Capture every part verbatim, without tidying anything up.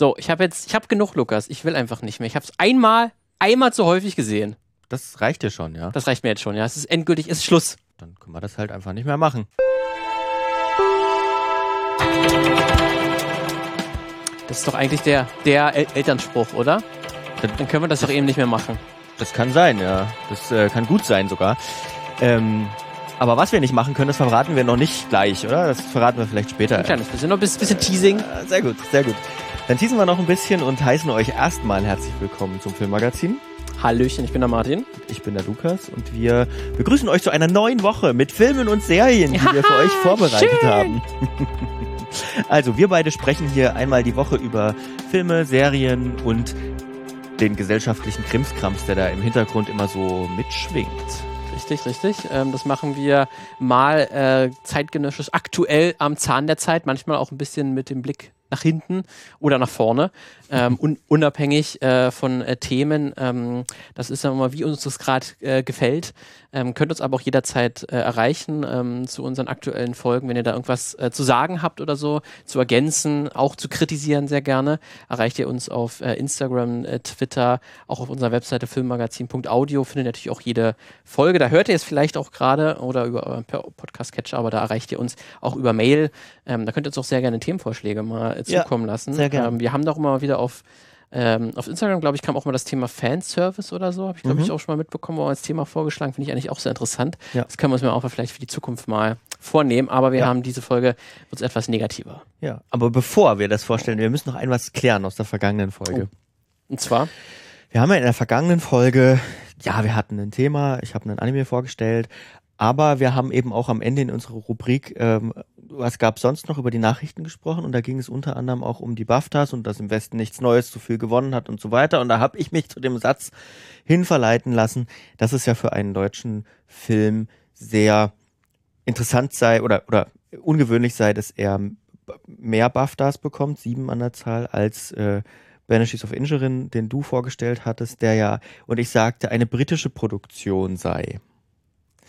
So, ich habe jetzt, ich habe genug, Lukas. Ich will einfach nicht mehr. Ich habe es einmal, einmal zu häufig gesehen. Das reicht dir schon, ja? Das reicht mir jetzt schon, ja. Es ist endgültig, es ist Schluss. Dann können wir das halt einfach nicht mehr machen. Das ist doch eigentlich der, der El- Elternspruch, oder? Dann können wir das doch eben nicht mehr machen. Das kann sein, ja. Das äh, kann gut sein sogar. Ähm, aber was wir nicht machen können, das verraten wir noch nicht gleich, oder? Das verraten wir vielleicht später. Ein kleines bisschen, noch ein bisschen Teasing. Äh, sehr gut, sehr gut. Dann teasen wir noch ein bisschen und heißen euch erstmal herzlich willkommen zum Filmmagazin. Hallöchen, ich bin der Martin. Ich bin der Lukas und wir begrüßen euch zu einer neuen Woche mit Filmen und Serien, die ja, wir für euch vorbereitet schön. haben. Also, wir beide sprechen hier einmal die Woche über Filme, Serien und den gesellschaftlichen Krimskrams, der da im Hintergrund immer so mitschwingt. Richtig, richtig. Ähm, das machen wir mal äh, zeitgenössisch aktuell am Zahn der Zeit, manchmal auch ein bisschen mit dem Blick nach hinten oder nach vorne, ähm, un- unabhängig äh, von äh, Themen. Ähm, das ist ja immer, wie uns das gerade äh, gefällt. Ähm, könnt uns aber auch jederzeit äh, erreichen ähm, zu unseren aktuellen Folgen, wenn ihr da irgendwas äh, zu sagen habt oder so, zu ergänzen, auch zu kritisieren sehr gerne. Erreicht ihr uns auf äh, Instagram, äh, Twitter, auch auf unserer Webseite filmmagazin punkt audio findet ihr natürlich auch jede Folge. Da hört ihr es vielleicht auch gerade oder über euren Podcast-Catcher, aber da erreicht ihr uns auch über Mail. Ähm, da könnt ihr uns auch sehr gerne Themenvorschläge mal zukommen ja, lassen. Ähm, wir haben doch immer wieder auf, ähm, auf Instagram, glaube ich, kam auch mal das Thema Fanservice oder so. Habe ich, glaube mhm. ich, auch schon mal mitbekommen, aber als Thema vorgeschlagen. Finde ich eigentlich auch sehr interessant. Ja. Das können wir uns mal auch vielleicht für die Zukunft mal vornehmen. Aber wir ja. haben diese Folge wird's etwas negativer. Ja, aber bevor wir das vorstellen, wir müssen noch ein was klären aus der vergangenen Folge. Oh. Und zwar? Wir haben ja in der vergangenen Folge, ja, wir hatten ein Thema, ich habe einen Anime vorgestellt, aber wir haben eben auch am Ende in unserer Rubrik ähm, was gab es sonst noch über die Nachrichten gesprochen und da ging es unter anderem auch um die BAFTAs und dass im Westen nichts Neues zu viel gewonnen hat und so weiter und da habe ich mich zu dem Satz hin verleiten lassen, dass es ja für einen deutschen Film sehr interessant sei oder, oder ungewöhnlich sei, dass er mehr BAFTAs bekommt, sieben an der Zahl, als äh, Banshees of Inisherin, den du vorgestellt hattest, der ja, und ich sagte, eine britische Produktion sei.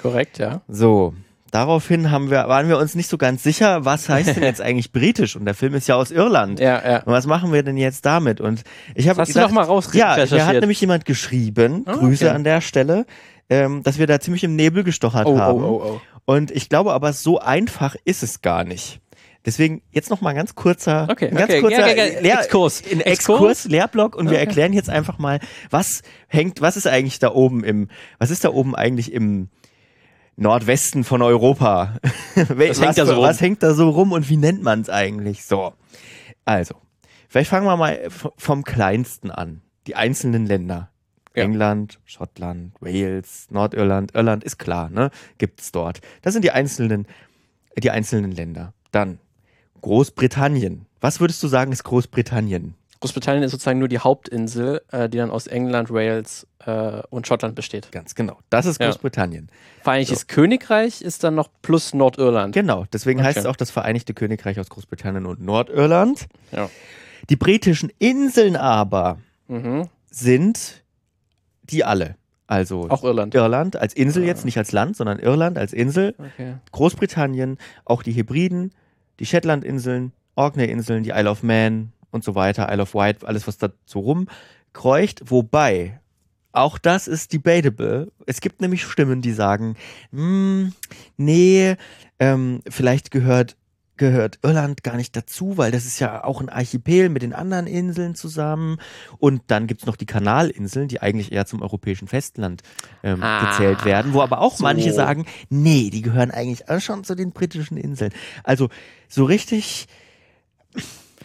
Korrekt, ja. So, daraufhin haben wir, waren wir uns nicht so ganz sicher, was heißt denn jetzt eigentlich britisch? Und der Film ist ja aus Irland. Ja, ja. Und was machen wir denn jetzt damit? Und ich habe, hast gedacht, du noch mal rausrecherchiert? Ja, mir hat nämlich jemand geschrieben, oh, Grüße okay. an der Stelle, ähm, dass wir da ziemlich im Nebel gestochert oh, haben. Oh, oh, oh. Und ich glaube aber, so einfach ist es gar nicht. Deswegen jetzt noch mal ganz kurzer, okay, ein ganz okay. kurzer ja, ja, ja. Lehr- Exkurs, in Exkurs, Lehrblock und okay. wir erklären jetzt einfach mal, was hängt, was ist eigentlich da oben im, was ist da oben eigentlich im Nordwesten von Europa. Was, hängt da so was hängt da so rum und wie nennt man es eigentlich? So, also, vielleicht fangen wir mal vom Kleinsten an. Die einzelnen Länder. Ja. England, Schottland, Wales, Nordirland. Irland ist klar, ne? Gibt's dort. Das sind die einzelnen, die einzelnen Länder. Dann Großbritannien. Was würdest du sagen, ist Großbritannien? Großbritannien ist sozusagen nur die Hauptinsel, äh, die dann aus England, Wales äh, und Schottland besteht. Ganz genau. Das ist Großbritannien. Ja. Vereinigtes so. Königreich ist dann noch plus Nordirland. Genau. Deswegen okay. heißt es auch das Vereinigte Königreich aus Großbritannien und Nordirland. Ja. Die britischen Inseln aber mhm. sind die alle. Also auch Irland. Irland als Insel ja. jetzt, nicht als Land, sondern Irland als Insel. Okay. Großbritannien, auch die Hebriden, die Shetlandinseln, Orkney-Inseln, die Isle of Man und so weiter, Isle of Wight, alles was da so rumkreucht, wobei auch das ist debatable. Es gibt nämlich Stimmen, die sagen, nee, ähm, vielleicht gehört, gehört Irland gar nicht dazu, weil das ist ja auch ein Archipel mit den anderen Inseln zusammen und dann gibt's noch die Kanalinseln, die eigentlich eher zum europäischen Festland ähm, ah, gezählt werden, wo aber auch so. manche sagen, nee, die gehören eigentlich auch schon zu den britischen Inseln. Also so richtig...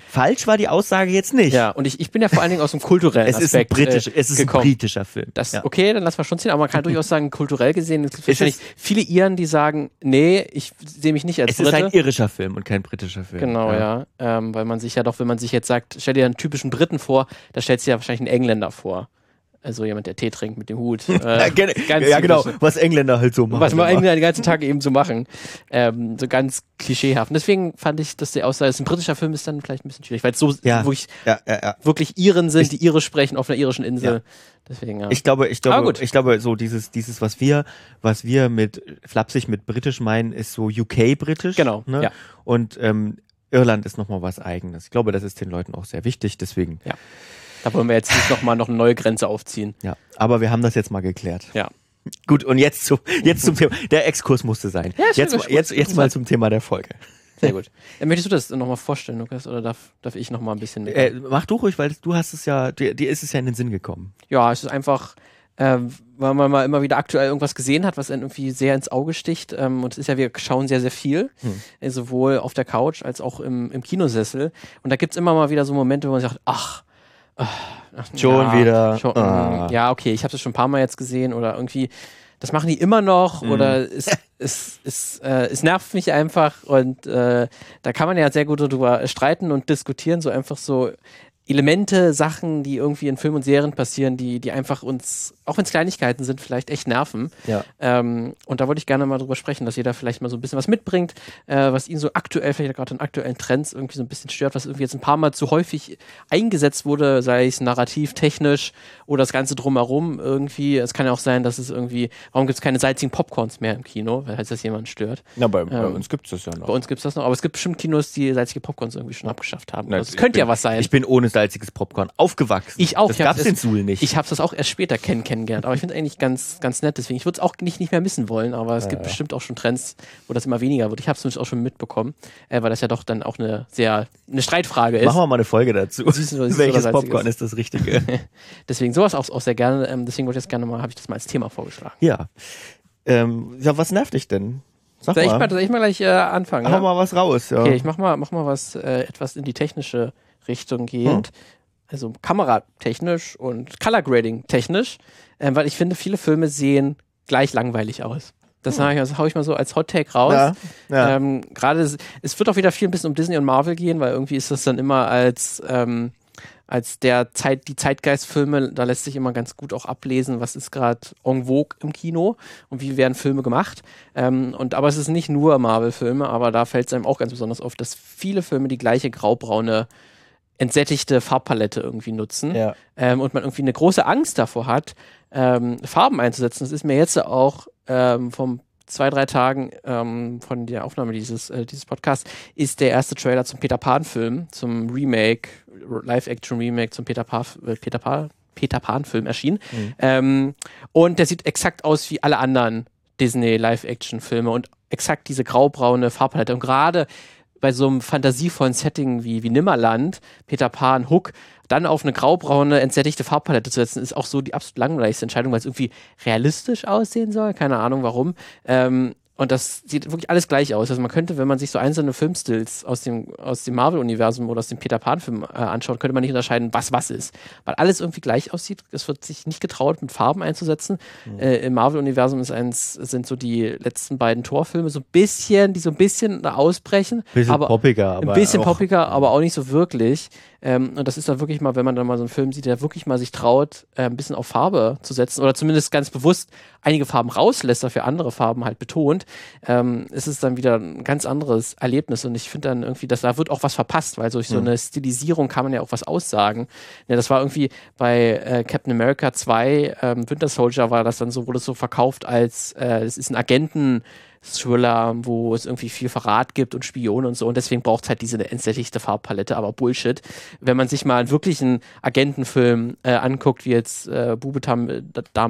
Falsch war die Aussage jetzt nicht. Ja, und ich, ich bin ja vor allen Dingen aus dem kulturellen es Aspekt ist ein britisch, äh, es ist gekommen. ein britischer Film. Das, ja. Okay, dann lass mal schon ziehen, aber man kann durchaus sagen, kulturell gesehen, es gibt wahrscheinlich viele Iren, die sagen, nee, ich sehe mich nicht als es Brite. Es ist ein irischer Film und kein britischer Film. Genau, ja. ja. Ähm, weil man sich ja doch, wenn man sich jetzt sagt, stell dir einen typischen Briten vor, da stellst du dir ja wahrscheinlich einen Engländer vor. Also jemand, der Tee trinkt mit dem Hut. Äh, ganz ja, genau, was Engländer halt so machen. Was wir Engländer den ganzen Tag eben so machen. Ähm, so ganz klischeehaft. Und deswegen fand ich, dass die Aussage, dass ein britischer Film ist dann vielleicht ein bisschen schwierig, weil es so ja, wirklich, ja, ja, ja. wirklich Iren sind, ich, die Irisch sprechen auf einer irischen Insel. Ja. Deswegen, ja. Ich glaube, ich glaube, ich glaube, so dieses, dieses, was wir, was wir mit flapsig mit britisch meinen, ist so U K-britisch. Genau. Ne? Ja. Und ähm, Irland ist nochmal was Eigenes. Ich glaube, das ist den Leuten auch sehr wichtig, deswegen. Ja. Da wollen wir jetzt nicht nochmal noch eine neue Grenze aufziehen. Ja, aber wir haben das jetzt mal geklärt. Ja. Gut, und jetzt, zu, jetzt zum Thema. Der Exkurs musste sein. Ja, jetzt, jetzt, jetzt, jetzt mal zum Thema der Folge. Sehr gut. Möchtest du das nochmal vorstellen, Lukas? Oder darf, darf ich nochmal ein bisschen... Äh, mach du ruhig, weil du hast es ja... Dir, dir ist es ja in den Sinn gekommen. Ja, es ist einfach... Äh, weil man mal immer wieder aktuell irgendwas gesehen hat, was dann irgendwie sehr ins Auge sticht. Ähm, und es ist ja, wir schauen sehr, sehr viel, hm. äh, sowohl auf der Couch als auch im, im Kinosessel. Und da gibt's immer mal wieder so Momente, wo man sagt, ach, ach schon ja, wieder. Schon, ah. Ja, okay, ich habe das schon ein paar Mal jetzt gesehen oder irgendwie, das machen die immer noch mhm. oder es, es, es, äh, es nervt mich einfach. Und äh, da kann man ja sehr gut drüber streiten und diskutieren, so einfach so Elemente, Sachen, die irgendwie in Filmen und Serien passieren, die, die einfach uns, auch wenn es Kleinigkeiten sind, vielleicht echt nerven. Ja. Ähm, und da wollte ich gerne mal drüber sprechen, dass jeder vielleicht mal so ein bisschen was mitbringt, äh, was ihn so aktuell, vielleicht gerade in aktuellen Trends irgendwie so ein bisschen stört, was irgendwie jetzt ein paar Mal zu häufig eingesetzt wurde, sei es narrativ, technisch oder das Ganze drumherum irgendwie. Es kann ja auch sein, dass es irgendwie, warum gibt es keine salzigen Popcorns mehr im Kino, weil halt das jemand stört. Na, bei, ähm, bei uns gibt es das ja noch. Bei uns gibt es das noch, aber es gibt bestimmt Kinos, die salzige Popcorns irgendwie schon abgeschafft haben. Na, also, es könnte bin, ja was sein. Ich bin ohne salziges Popcorn aufgewachsen. Ich auch. Das gab es in Suhl nicht. Ich habe das auch erst später kenn- kennengelernt, aber ich finde es eigentlich ganz, ganz nett, deswegen, ich würde es auch nicht, nicht mehr missen wollen, aber es ja, gibt ja. bestimmt auch schon Trends, wo das immer weniger wird. Ich habe es nämlich auch schon mitbekommen, äh, weil das ja doch dann auch eine sehr, eine Streitfrage ist. Machen wir mal eine Folge dazu. Süß, welches Popcorn ist das Richtige? Deswegen, sowas auch, auch sehr gerne, ähm, deswegen wollte ich das gerne mal, habe ich das mal als Thema vorgeschlagen. Ja. Ähm, ja, was nervt dich denn? Sag soll, mal. Ich mal, soll ich mal gleich äh, anfangen? Mach mal was raus, ja. Okay, ich mach mal, mach mal was, äh, etwas in die technische Richtung gehend, hm. also kameratechnisch und Colorgrading technisch, äh, weil ich finde, viele Filme sehen gleich langweilig aus. Das, hm. das hau ich mal so als Hot-Take raus. Ja, ja. Ähm, gerade, es wird auch wieder viel ein bisschen um Disney und Marvel gehen, weil irgendwie ist das dann immer als ähm, als der Zeit, die Zeitgeistfilme, da lässt sich immer ganz gut auch ablesen, was ist gerade en vogue im Kino und wie werden Filme gemacht. Ähm, und, aber es ist nicht nur Marvel-Filme, aber da fällt es einem auch ganz besonders auf, dass viele Filme die gleiche graubraune entsättigte Farbpalette irgendwie nutzen ja. ähm, und man irgendwie eine große Angst davor hat, ähm, Farben einzusetzen. Das ist mir jetzt auch ähm, vom zwei, drei Tagen ähm, von der Aufnahme dieses, äh, dieses Podcasts ist der erste Trailer zum Peter Pan-Film, zum Remake, Live-Action-Remake zum Peter Pan, äh, Peter Pan, Peter Pan-Film erschienen. Mhm. Ähm, und der sieht exakt aus wie alle anderen Disney-Live-Action-Filme und exakt diese graubraune Farbpalette. Und gerade bei so einem fantasievollen Setting wie, wie Nimmerland, Peter Pan, Hook, dann auf eine graubraune, entsättigte Farbpalette zu setzen, ist auch so die absolut langweiligste Entscheidung, weil es irgendwie realistisch aussehen soll. Keine Ahnung warum. Ähm, und das sieht wirklich alles gleich aus. Also man könnte, wenn man sich so einzelne Filmstills aus dem, aus dem Marvel-Universum oder aus dem Peter Pan-Film äh, anschaut, könnte man nicht unterscheiden, was was ist. Weil alles irgendwie gleich aussieht. Es wird sich nicht getraut, mit Farben einzusetzen. Mhm. Äh, im Marvel-Universum ist eins, sind so die letzten beiden Torfilme so ein bisschen, die so ein bisschen ausbrechen. Bisschen aber poppiger, aber ein bisschen auch poppiger, aber auch nicht so wirklich. Ähm, und das ist dann wirklich mal, wenn man dann mal so einen Film sieht, der wirklich mal sich traut, äh, ein bisschen auf Farbe zu setzen oder zumindest ganz bewusst einige Farben rauslässt, dafür andere Farben halt betont, ähm, ist es dann wieder ein ganz anderes Erlebnis. Und ich finde dann irgendwie, dass da wird auch was verpasst, weil durch so eine Stilisierung kann man ja auch was aussagen. Ja, das war irgendwie bei äh, Captain America zwei, ähm, Winter Soldier war das dann so, wurde es so verkauft als, äh, es ist ein Agenten- Thriller, wo es irgendwie viel Verrat gibt und Spione und so und deswegen braucht es halt diese entsättigte Farbpalette, aber Bullshit. Wenn man sich mal einen wirklichen Agentenfilm äh, anguckt, wie jetzt äh, Bube, Dame,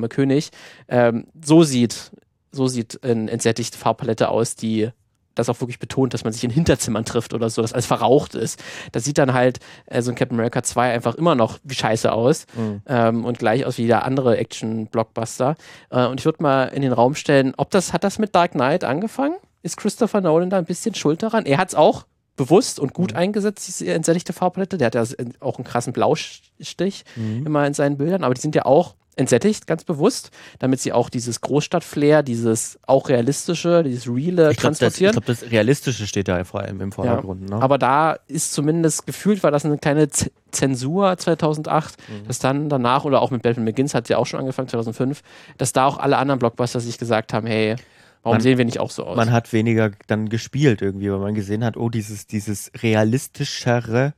König, ähm, so sieht so sieht eine entsättigte Farbpalette aus, die das auch wirklich betont, dass man sich in Hinterzimmern trifft oder so, dass alles verraucht ist. Das sieht dann halt äh, so ein Captain America zwei einfach immer noch wie scheiße aus mhm. ähm, und gleich aus wie jeder andere Action-Blockbuster. Äh, und ich würde mal in den Raum stellen, ob das, hat das mit Dark Knight angefangen? Ist Christopher Nolan da ein bisschen schuld daran? Er hat es auch bewusst und gut mhm. eingesetzt, diese entsättigte Farbpalette. Der hat ja auch einen krassen Blaustich mhm. immer in seinen Bildern, aber die sind ja auch entsättigt, ganz bewusst, damit sie auch dieses Großstadt-Flair, dieses auch realistische, dieses reale ich glaub, transportieren. Das, ich glaube, das Realistische steht da vor allem im Vordergrund. Ja, ne? Aber da ist zumindest gefühlt, war das eine kleine Z- Zensur zweitausendacht, mhm. dass dann danach oder auch mit Batman Begins hat sie ja auch schon angefangen, zweitausendfünf, dass da auch alle anderen Blockbuster sich gesagt haben, hey, warum man, sehen wir nicht auch so aus? Man hat weniger dann gespielt irgendwie, weil man gesehen hat, oh, dieses, dieses realistischere,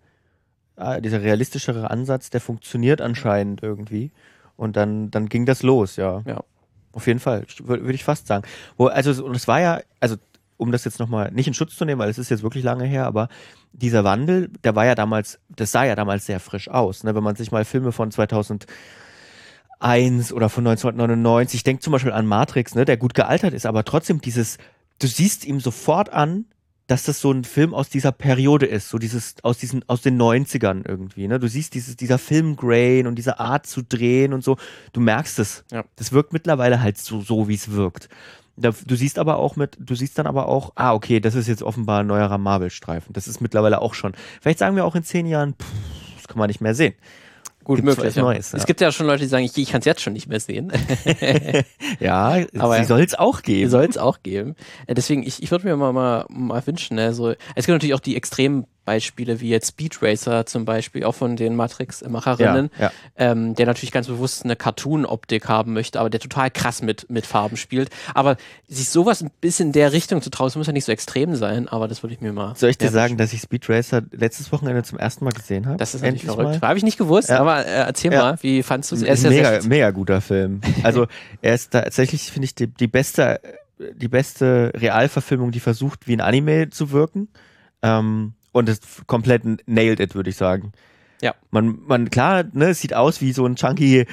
äh, dieser realistischere Ansatz, der funktioniert anscheinend irgendwie. Und dann, dann ging das los, ja. Ja. Auf jeden Fall, würde ich fast sagen. Wo, also, und es war ja, also, um das jetzt nochmal nicht in Schutz zu nehmen, weil es ist jetzt wirklich lange her, aber dieser Wandel, der war ja damals, das sah ja damals sehr frisch aus. Ne? Wenn man sich mal Filme von zweitausendeins oder von neunzehnhundertneunundneunzig, ich denke zum Beispiel an Matrix, ne, der gut gealtert ist, aber trotzdem dieses, du siehst ihm sofort an, dass das so ein Film aus dieser Periode ist, so dieses, aus diesen, aus den neunzigern irgendwie, ne? Du siehst dieses, dieser Filmgrain und diese Art zu drehen und so, du merkst es. Ja. Das wirkt mittlerweile halt so, so wie es wirkt. Du siehst aber auch mit, du siehst dann aber auch, ah, okay, das ist jetzt offenbar ein neuerer Marvel-Streifen. Das ist mittlerweile auch schon. Vielleicht sagen wir auch in zehn Jahren, pff, das kann man nicht mehr sehen. Gut Gibt's möglich. Ja. Neues, ja. Es gibt ja schon Leute, die sagen, ich, ich kann es jetzt schon nicht mehr sehen. Ja, aber sie soll es auch geben. Soll es auch geben. Deswegen, ich, ich würde mir mal, mal, mal wünschen, also, es gibt natürlich auch die extremen Beispiele, wie jetzt Speed Racer zum Beispiel, auch von den Matrix-Macherinnen, ja, ja. Ähm, der natürlich ganz bewusst eine Cartoon-Optik haben möchte, aber der total krass mit, mit Farben spielt. Aber sich sowas ein bisschen in der Richtung zu trauen, es muss ja nicht so extrem sein, aber das würde ich mir mal... Soll ich dir sagen, wünschen. Dass ich Speed Racer letztes Wochenende zum ersten Mal gesehen habe? Das ist natürlich verrückt. Habe ich nicht gewusst, ja. aber äh, erzähl ja. mal, wie fandst du es? Ist mega, ja mega guter Film. Also er ist tatsächlich, finde ich, die, die beste, die beste Realverfilmung, die versucht, wie ein Anime zu wirken. Ähm, Und es komplett nailed it, würde ich sagen. Ja. Man, man, klar, ne, es sieht aus wie so ein chunky,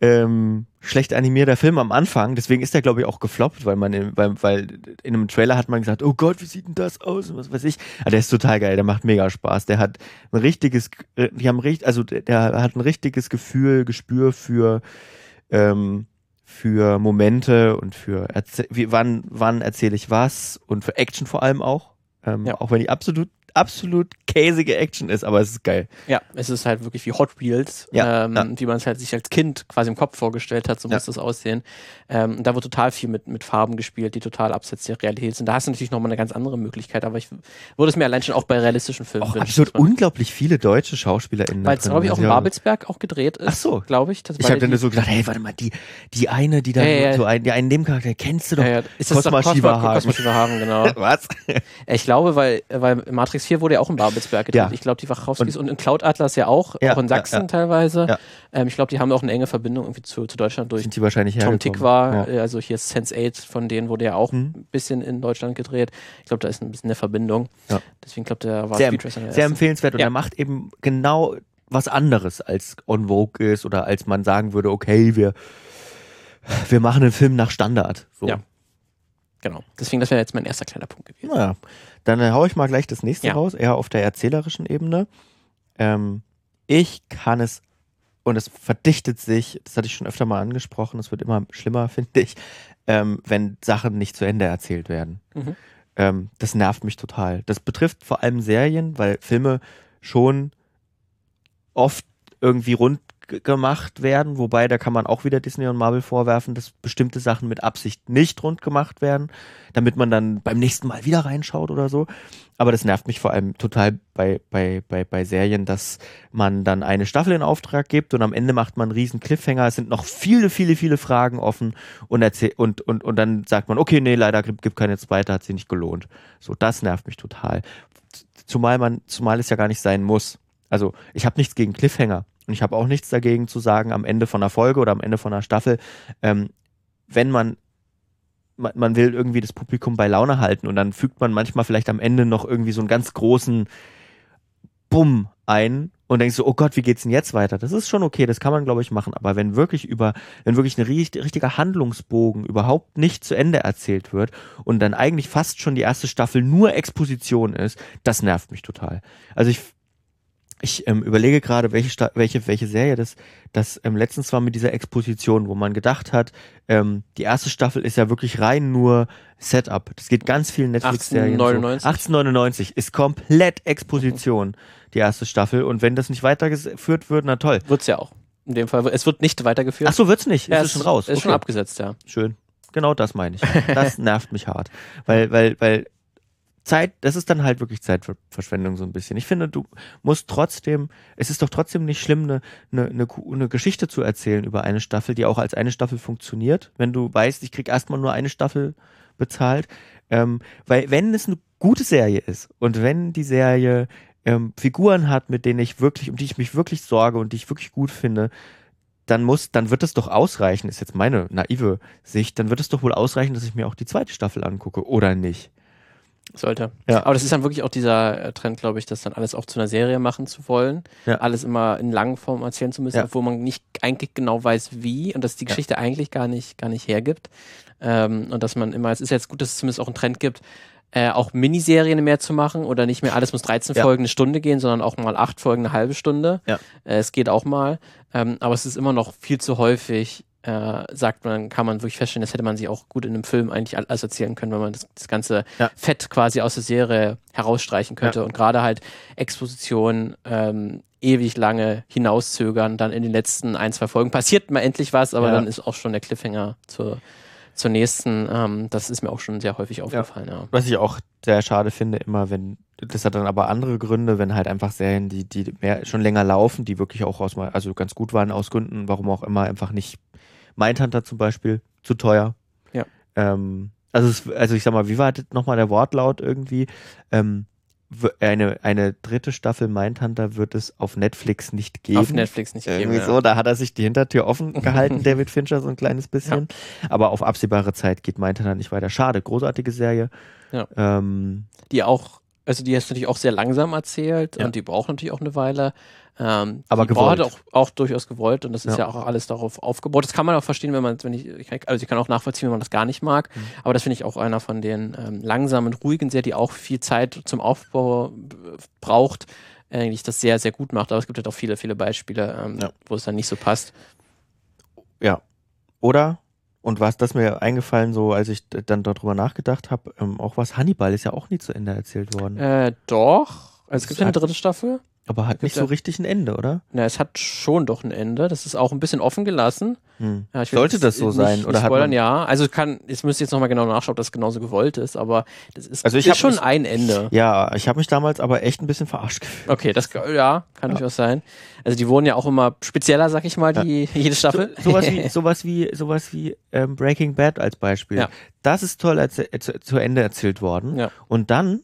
ähm, schlecht animierter Film am Anfang. Deswegen ist der, glaube ich, auch gefloppt, weil man, in, weil, weil in einem Trailer hat man gesagt, oh Gott, wie sieht denn das aus? Und was weiß ich. Aber der ist total geil, der macht mega Spaß. Der hat ein richtiges, die haben richtig, also der hat ein richtiges Gefühl, Gespür für, ähm, für Momente und für, wie, wann, wann erzähle ich was und für Action vor allem auch. Ähm, ja. Auch wenn die absolut absolut käsige Action ist, aber es ist geil. Ja, es ist halt wirklich wie Hot Wheels, ja, ähm, ja. wie man es halt sich als Kind quasi im Kopf vorgestellt hat, so ja. muss das aussehen. Ähm, und da wird total viel mit, mit Farben gespielt, die total abseits der Realität sind. Da hast du natürlich nochmal eine ganz andere Möglichkeit, aber ich würde es mir allein schon auch bei realistischen Filmen auch wünschen. Absolut unglaublich viele deutsche SchauspielerInnen. Weil es, glaube ich, auch in Babelsberg auch gedreht ist. Ach so. Glaube ich. Ich habe dann so gedacht, hey, warte mal, die, die eine, die da äh, so einen, die einen Nebencharakter, kennst du doch. Äh, ist das Cosma Schieberhagen. Cosma Schieberhagen, genau. Was? Ich glaube, weil, weil Matrix hier wurde ja auch in Babelsberg gedreht. Ja. Ich glaube, die Wachowskis und, und in Cloud Atlas ja auch, ja, auch in Sachsen ja, ja. teilweise. Ja. Ähm, ich glaube, die haben auch eine enge Verbindung irgendwie zu, zu Deutschland durch. Sind die wahrscheinlich Tom Tick war, ja. also hier Sense eight, von denen wurde ja auch mhm. ein bisschen in Deutschland gedreht. Ich glaube, da ist ein bisschen eine Verbindung. Ja. Deswegen glaube ich, der war Speed Racer sehr, sehr empfehlenswert und ja. er macht eben genau was anderes, als on Vogue ist oder als man sagen würde, okay, wir, wir machen einen Film nach Standard. So. Ja. Genau. Deswegen, das wäre jetzt mein erster kleiner Punkt gewesen. Ja. Dann äh, haue ich mal gleich das nächste ja. raus, eher auf der erzählerischen Ebene. Ähm, ich kann es, und es verdichtet sich, das hatte ich schon öfter mal angesprochen, es wird immer schlimmer, finde ich, ähm, wenn Sachen nicht zu Ende erzählt werden. Mhm. Ähm, das nervt mich total. Das betrifft vor allem Serien, weil Filme schon oft irgendwie rund gemacht werden, wobei da kann man auch wieder Disney und Marvel vorwerfen, dass bestimmte Sachen mit Absicht nicht rund gemacht werden, damit man dann beim nächsten Mal wieder reinschaut oder so. Aber das nervt mich vor allem total bei, bei, bei, bei Serien, dass man dann eine Staffel in Auftrag gibt und am Ende macht man einen riesen Cliffhanger, es sind noch viele, viele, viele Fragen offen und, erzäh- und, und, und dann sagt man, okay, nee, leider gibt keine zweite, hat sie nicht gelohnt. So, das nervt mich total. Zumal man, zumal es ja gar nicht sein muss. Also, ich habe nichts gegen Cliffhanger. Und ich habe auch nichts dagegen zu sagen, am Ende von einer Folge oder am Ende von einer Staffel, ähm, wenn man, man, man will irgendwie das Publikum bei Laune halten und dann fügt man manchmal vielleicht am Ende noch irgendwie so einen ganz großen Bumm ein und denkst so, oh Gott, wie geht's denn jetzt weiter? Das ist schon okay, das kann man, glaube ich, machen. Aber wenn wirklich über, wenn wirklich ein richtiger Handlungsbogen überhaupt nicht zu Ende erzählt wird und dann eigentlich fast schon die erste Staffel nur Exposition ist, das nervt mich total. Also ich Ich ähm, überlege gerade, welche, Sta- welche, welche Serie das, das ähm, letztens war mit dieser Exposition, wo man gedacht hat, ähm, die erste Staffel ist ja wirklich rein nur Setup. Das geht ganz vielen Netflix-Serien. achtzehnhundertneunundneunzig So. Ist komplett Exposition, die erste Staffel. Und wenn das nicht weitergeführt wird, na toll. Wird's ja auch. In dem Fall. Es wird nicht weitergeführt. Ach so, wird's nicht. Ja, es ist schon raus. Ist okay. Schon abgesetzt, ja. Schön. Genau das meine ich. Das nervt mich hart. Weil, weil, weil, Zeit, das ist dann halt wirklich Zeitverschwendung so ein bisschen. Ich finde, du musst trotzdem, es ist doch trotzdem nicht schlimm, eine, eine, eine Geschichte zu erzählen über eine Staffel, die auch als eine Staffel funktioniert, wenn du weißt, ich krieg erstmal nur eine Staffel bezahlt. Ähm, weil wenn es eine gute Serie ist und wenn die Serie ähm, Figuren hat, mit denen ich wirklich, um die ich mich wirklich sorge und die ich wirklich gut finde, dann muss, dann wird es doch ausreichen, ist jetzt meine naive Sicht, dann wird es doch wohl ausreichen, dass ich mir auch die zweite Staffel angucke, oder nicht? Sollte. Ja. Aber das ist dann wirklich auch dieser Trend, glaube ich, das dann alles auch zu einer Serie machen zu wollen. Ja. Alles immer in langen Form erzählen zu müssen, ja. obwohl man nicht eigentlich genau weiß, wie und dass die Geschichte ja. eigentlich gar nicht, gar nicht hergibt. Ähm, und dass man immer, es ist jetzt gut, dass es zumindest auch einen Trend gibt, Äh, auch Miniserien mehr zu machen oder nicht mehr alles muss dreizehn ja. Folgen eine Stunde gehen, sondern auch mal acht Folgen eine halbe Stunde. Ja. Äh, es geht auch mal. Ähm, aber es ist immer noch viel zu häufig, äh, sagt man, kann man wirklich feststellen, das hätte man sich auch gut in einem Film eigentlich alles erzählen können, wenn man das, das ganze ja. Fett quasi aus der Serie herausstreichen könnte. Ja. Und gerade halt Exposition, ähm, ewig lange hinauszögern, dann in den letzten ein, zwei Folgen passiert mal endlich was, aber ja. dann ist auch schon der Cliffhanger zur Zur nächsten, ähm, das ist mir auch schon sehr häufig aufgefallen. Ja. Ja. Was ich auch sehr schade finde, immer wenn, das hat dann aber andere Gründe, wenn halt einfach Serien, die, die mehr, schon länger laufen, die wirklich auch aus, also ganz gut waren aus Gründen, warum auch immer, einfach nicht. Mindhunter zum Beispiel, zu teuer. Ja. Ähm, also, es, also ich sag mal, wie war das nochmal der Wortlaut irgendwie? Ähm, Eine, eine dritte Staffel Mindhunter wird es auf Netflix nicht geben. Auf Netflix nicht Irgendwie geben, ja. so, da hat er sich die Hintertür offen gehalten, David Fincher, so ein kleines bisschen. Ja. Aber auf absehbare Zeit geht Mindhunter nicht weiter. Schade, großartige Serie. Ja. Ähm, die auch, also die ist natürlich auch sehr langsam erzählt ja. und die braucht natürlich auch eine Weile. Ähm, aber die gewollt. Auch, auch durchaus gewollt und das ist ja, ja auch alles darauf aufgebaut. Das kann man auch verstehen, wenn man, wenn ich, also ich kann auch nachvollziehen, wenn man das gar nicht mag, mhm. aber das finde ich auch einer von den ähm, langsamen, ruhigen Serien, die auch viel Zeit zum Aufbau braucht, eigentlich das sehr, sehr gut macht. Aber es gibt halt auch viele, viele Beispiele, ähm, ja. wo es dann nicht so passt. Ja. Oder? Und was das mir eingefallen, so als ich dann darüber nachgedacht habe, ähm, auch was, Hannibal ist ja auch nie zu Ende erzählt worden. Äh, doch. Also es gibt ja eine dritte Staffel. Aber hat nicht so richtig ein Ende, oder? Na, es hat schon doch ein Ende. Das ist auch ein bisschen offen gelassen. Hm. Ja, ich will Sollte das so nicht, sein? Nicht oder spoilern, hat man ja. Also kann, ich müsste jetzt nochmal genau nachschauen, ob das genauso gewollt ist, aber das ist, also ich ist schon mich, ein Ende. Ja, ich habe mich damals aber echt ein bisschen verarscht gefühlt. Okay, das ja, kann ja. durchaus sein. Also die wurden ja auch immer spezieller, sag ich mal, die ja. jede Staffel. So, sowas wie, sowas wie, sowas wie ähm, Breaking Bad als Beispiel. Ja. Das ist toll erz- äh, zu, zu Ende erzählt worden. Ja. Und dann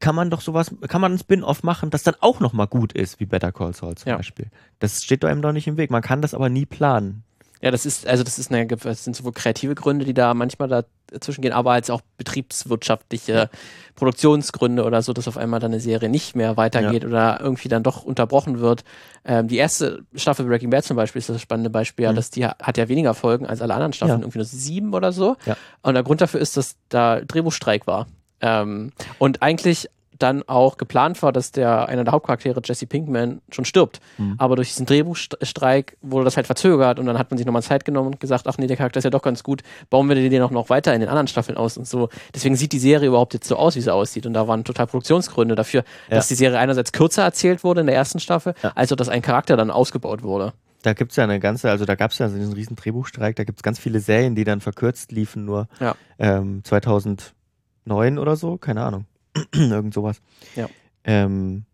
kann man doch sowas, kann man ein Spin-Off machen, das dann auch nochmal gut ist, wie Better Call Saul zum ja. Beispiel. Das steht einem doch nicht im Weg. Man kann das aber nie planen. Ja, das ist, also das ist eine, das sind sowohl kreative Gründe, die da manchmal dazwischen gehen, aber als auch betriebswirtschaftliche ja. Produktionsgründe oder so, dass auf einmal dann eine Serie nicht mehr weitergeht ja. oder irgendwie dann doch unterbrochen wird. Ähm, die erste Staffel Breaking Bad zum Beispiel ist das spannende Beispiel, mhm. dass die hat ja weniger Folgen als alle anderen Staffeln, ja. irgendwie nur sieben oder so. Ja. Und der Grund dafür ist, dass da Drehbuchstreik war. Ähm, und eigentlich dann auch geplant war, dass der einer der Hauptcharaktere, Jesse Pinkman, schon stirbt. Mhm. Aber durch diesen Drehbuchstreik wurde das halt verzögert und dann hat man sich nochmal Zeit genommen und gesagt, ach nee, der Charakter ist ja doch ganz gut, bauen wir den auch noch weiter in den anderen Staffeln aus und so. Deswegen sieht die Serie überhaupt jetzt so aus, wie sie aussieht. Und da waren total Produktionsgründe dafür, ja. dass die Serie einerseits kürzer erzählt wurde in der ersten Staffel, ja. als auch, dass ein Charakter dann ausgebaut wurde. Da gibt es ja eine ganze, also da gab es ja so diesen riesen Drehbuchstreik, da gibt es ganz viele Serien, die dann verkürzt liefen, nur ja. ähm, zweitausendneun oder so, keine Ahnung. Irgend sowas. Ja. Ähm,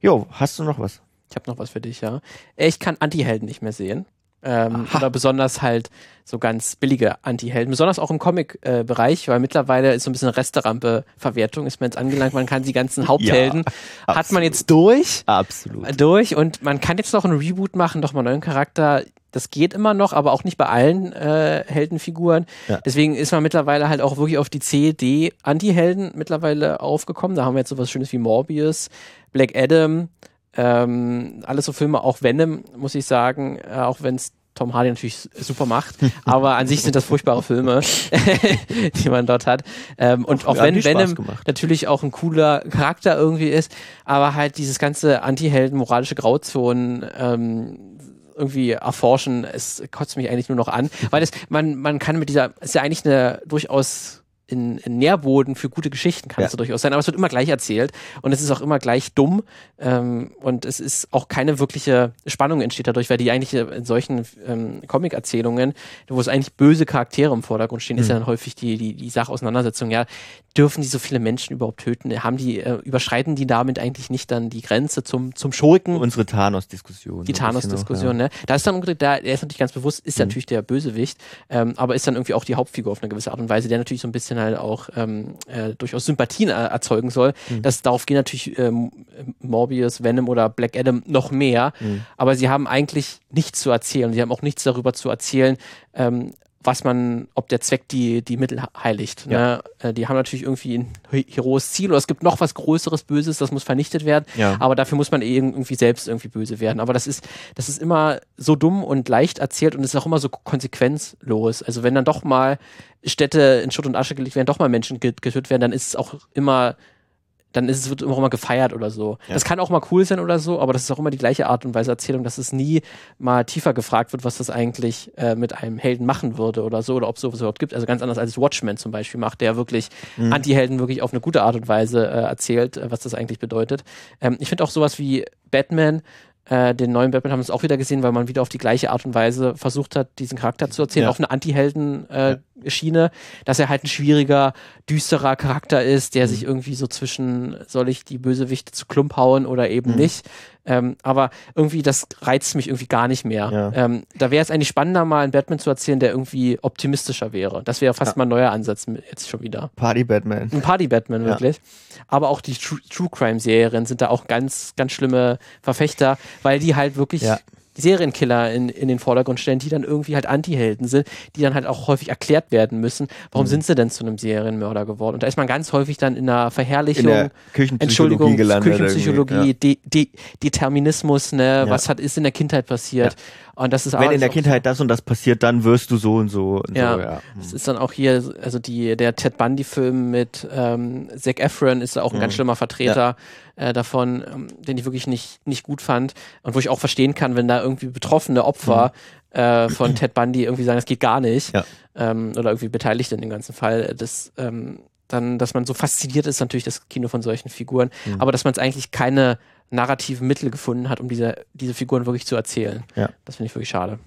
jo, hast du noch was? Ich habe noch was für dich, ja. Ich kann Antihelden nicht mehr sehen. Ähm, oder besonders halt so ganz billige Antihelden. Besonders auch im Comic-Bereich, weil mittlerweile ist so ein bisschen Resterampe-Verwertung, ist man jetzt angelangt. Man kann die ganzen Haupthelden, ja, hat man jetzt durch. Absolut. Durch und man kann jetzt noch einen Reboot machen, nochmal einen neuen Charakter. Das geht immer noch, aber auch nicht bei allen äh, Heldenfiguren. Ja. Deswegen ist man mittlerweile halt auch wirklich auf die C D-Anti-Helden mittlerweile aufgekommen. Da haben wir jetzt sowas Schönes wie Morbius, Black Adam, ähm, alles so Filme, auch Venom, muss ich sagen, äh, auch wenn es Tom Hardy natürlich super macht, aber an sich sind das furchtbare Filme, die man dort hat. Ähm, und auch, auch wenn Venom natürlich auch ein cooler Charakter irgendwie ist, aber halt dieses ganze Anti-Helden, moralische Grauzonen, ähm, irgendwie erforschen, es kotzt mich eigentlich nur noch an, weil es, man, man kann mit dieser, ist ja eigentlich eine durchaus in, in Nährboden für gute Geschichten kann ja. es durchaus sein, aber es wird immer gleich erzählt und es ist auch immer gleich dumm ähm, und es ist auch keine wirkliche Spannung entsteht dadurch, weil die eigentlich in solchen ähm, Comic-Erzählungen, wo es eigentlich böse Charaktere im Vordergrund stehen, mhm. ist ja dann häufig die, die, die Sache Auseinandersetzung, ja, dürfen die so viele Menschen überhaupt töten? Haben die, äh, überschreiten die damit eigentlich nicht dann die Grenze zum, zum Schurken? Unsere Thanos-Diskussion. Die Thanos-Diskussion, ja. ne? Da ist dann, da, der ist natürlich ganz bewusst, ist mhm. natürlich der Bösewicht, ähm, aber ist dann irgendwie auch die Hauptfigur auf eine gewisse Art und Weise, der natürlich so ein bisschen halt auch ähm, äh, durchaus Sympathien äh, erzeugen soll. Mhm. Das, darauf gehen natürlich ähm, Morbius, Venom oder Black Adam noch mehr, mhm. aber sie haben eigentlich nichts zu erzählen. Sie haben auch nichts darüber zu erzählen, ähm, was man, ob der Zweck die, die Mittel heiligt. Ne? Ja. Die haben natürlich irgendwie ein heroes Ziel oder es gibt noch was Größeres, Böses, das muss vernichtet werden, ja. aber dafür muss man eben irgendwie selbst irgendwie böse werden. Aber das ist, das ist immer so dumm und leicht erzählt und ist auch immer so konsequenzlos. Also wenn dann doch mal Städte in Schutt und Asche gelegt werden, doch mal Menschen getötet werden, dann ist es auch immer, dann ist es, wird immer, immer gefeiert oder so. Ja. Das kann auch mal cool sein oder so, aber das ist auch immer die gleiche Art und Weise Erzählung, dass es nie mal tiefer gefragt wird, was das eigentlich äh, mit einem Helden machen würde oder so, oder ob es sowas überhaupt gibt. Also ganz anders als Watchmen zum Beispiel macht, der wirklich mhm. Anti-Helden wirklich auf eine gute Art und Weise äh, erzählt, äh, was das eigentlich bedeutet. Ähm, ich finde auch sowas wie Batman, Äh, den neuen Batman haben wir es auch wieder gesehen, weil man wieder auf die gleiche Art und Weise versucht hat, diesen Charakter zu erzählen, ja. auf eine Anti-Helden-Schiene, äh, ja. dass er halt ein schwieriger, düsterer Charakter ist, der mhm. sich irgendwie so zwischen, soll ich die Bösewichte zu Klump hauen oder eben mhm. nicht. Ähm, aber irgendwie, das reizt mich irgendwie gar nicht mehr. Ja. Ähm, da wäre es eigentlich spannender, mal einen Batman zu erzählen, der irgendwie optimistischer wäre. Das wäre fast ja. mal ein neuer Ansatz jetzt schon wieder. Party-Batman. Ein Party-Batman, wirklich. Ja. Aber auch die True- True-Crime-Serien sind da auch ganz, ganz schlimme Verfechter, weil die halt wirklich ja. Serienkiller in, in den Vordergrund stellen, die dann irgendwie halt Anti-Helden sind, die dann halt auch häufig erklärt werden müssen, warum mhm. sind sie denn zu einem Serienmörder geworden? Und da ist man ganz häufig dann in einer Verherrlichung, in der Küchenpsychologie gelandet. Küchenpsychologie, ja. De- De- Determinismus, ne, ja. was hat, ist in der Kindheit passiert. Ja. Und das ist Wenn in der Kindheit so. das und das passiert, dann wirst du so und so. Und ja. so ja, das ist dann auch hier, also die, der Ted Bundy-Film mit ähm, Zac Efron ist da auch ein mhm. ganz schlimmer Vertreter ja. äh, davon, ähm, den ich wirklich nicht, nicht gut fand und wo ich auch verstehen kann, wenn da irgendwie betroffene Opfer mhm. äh, von Ted Bundy irgendwie sagen, das geht gar nicht. Ja. Ähm, oder irgendwie beteiligt in dem ganzen Fall. Das, ähm, dann, dass man so fasziniert ist, natürlich das Kino von solchen Figuren. Mhm. Aber dass man es eigentlich keine narrativen Mittel gefunden hat, um diese, diese Figuren wirklich zu erzählen. Ja. Das finde ich wirklich schade.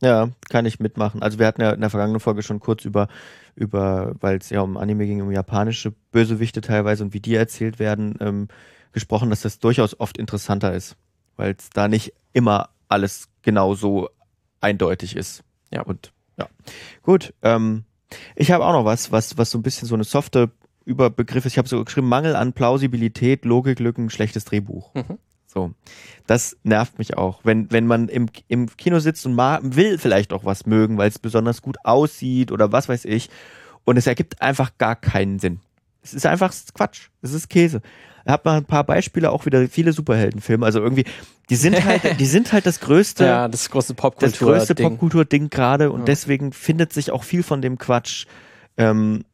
Ja, kann ich mitmachen. Also wir hatten ja in der vergangenen Folge schon kurz über, über weil es ja um Anime ging, um japanische Bösewichte teilweise und wie die erzählt werden, ähm, gesprochen, dass das durchaus oft interessanter ist. Weil es da nicht immer alles genau so eindeutig ist. Ja. Und ja. Gut. Ähm, ich habe auch noch was, was, was so ein bisschen so eine softe Überbegriff ist. Ich habe so geschrieben, Mangel an Plausibilität, Logiklücken, schlechtes Drehbuch. Mhm. So. Das nervt mich auch. Wenn, wenn man im, im Kino sitzt und ma- will vielleicht auch was mögen, weil es besonders gut aussieht oder was weiß ich. Und es ergibt einfach gar keinen Sinn. Es ist einfach Quatsch. Es ist Käse. Ich habe mal ein paar Beispiele, auch wieder viele Superheldenfilme. Also irgendwie, die sind halt, die sind halt das größte, ja, das größte Popkultur, das größte Popkultur-Ding gerade und ja. deswegen findet sich auch viel von dem Quatsch. Ähm,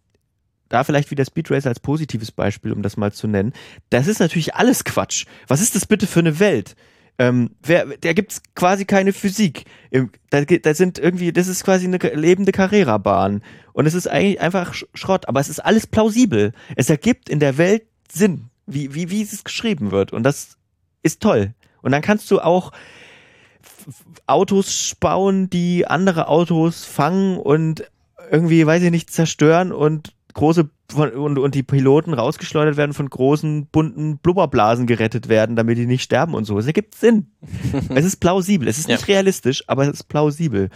da vielleicht wieder Speed Racer als positives Beispiel, um das mal zu nennen. Das ist natürlich alles Quatsch. Was ist das bitte für eine Welt? Ähm, wer, da gibt's quasi keine Physik. Da, da sind irgendwie, das ist quasi eine lebende Carrera-Bahn. Und es ist eigentlich einfach Schrott. Aber es ist alles plausibel. Es ergibt in der Welt Sinn. Wie, wie, wie es geschrieben wird. Und das ist toll. Und dann kannst du auch f- Autos bauen, die andere Autos fangen und irgendwie, weiß ich nicht, zerstören und große von, und, und die Piloten rausgeschleudert werden, von großen, bunten Blubberblasen gerettet werden, damit die nicht sterben und so. Es ergibt Sinn. Es ist plausibel. Es ist ja. nicht realistisch, aber es ist plausibel.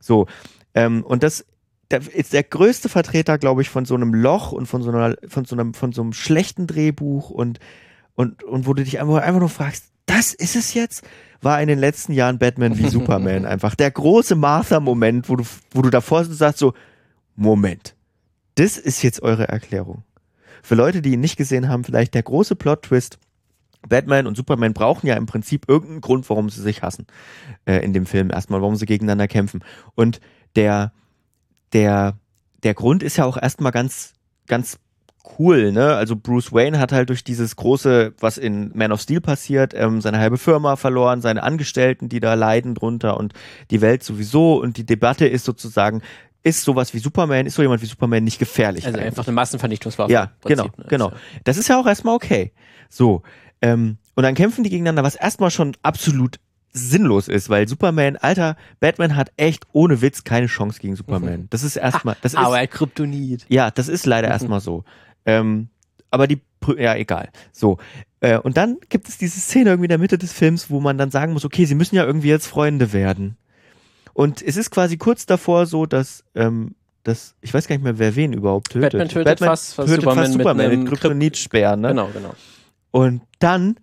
So. Ähm, und das Der ist der größte Vertreter, glaube ich, von so einem Loch und von so einer, von so einem, von so einem schlechten Drehbuch und, und, und wo du dich einfach, einfach nur fragst, das ist es jetzt? War in den letzten Jahren Batman wie Superman einfach der große Martha-Moment, wo du, wo du davor sagst so, Moment, das ist jetzt eure Erklärung. Für Leute, die ihn nicht gesehen haben, vielleicht der große Plot-Twist. Batman und Superman brauchen ja im Prinzip irgendeinen Grund, warum sie sich hassen, äh, in dem Film erstmal, warum sie gegeneinander kämpfen. Und der, Der, der Grund ist ja auch erstmal ganz, ganz cool, ne? Also Bruce Wayne hat halt durch dieses große, was in Man of Steel passiert, ähm, seine halbe Firma verloren, seine Angestellten, die da leiden drunter und die Welt sowieso. Und die Debatte ist sozusagen, ist sowas wie Superman, ist so jemand wie Superman nicht gefährlich? Also eigentlich einfach eine Massenvernichtungswaffe. Ja, Prinzip, genau, ne? genau. Das ist ja auch erstmal okay. So. Ähm, und dann kämpfen die gegeneinander, was erstmal schon absolut sinnlos ist, weil Superman, Alter, Batman hat echt ohne Witz keine Chance gegen Superman. Mhm. Das ist erstmal, das ist. Aber Kryptonit. Ja, das ist leider mhm. erstmal so. Ähm, aber die, ja, egal. So. Äh, und dann gibt es diese Szene irgendwie in der Mitte des Films, wo man dann sagen muss, okay, sie müssen ja irgendwie jetzt Freunde werden. Und es ist quasi kurz davor so, dass, ähm, das, ich weiß gar nicht mehr, wer wen überhaupt tötet. Batman tötet, Batman fast, tötet fast Superman, fast Superman mit, mit Kryptonit-Sperren, ne? Genau, genau. Und dann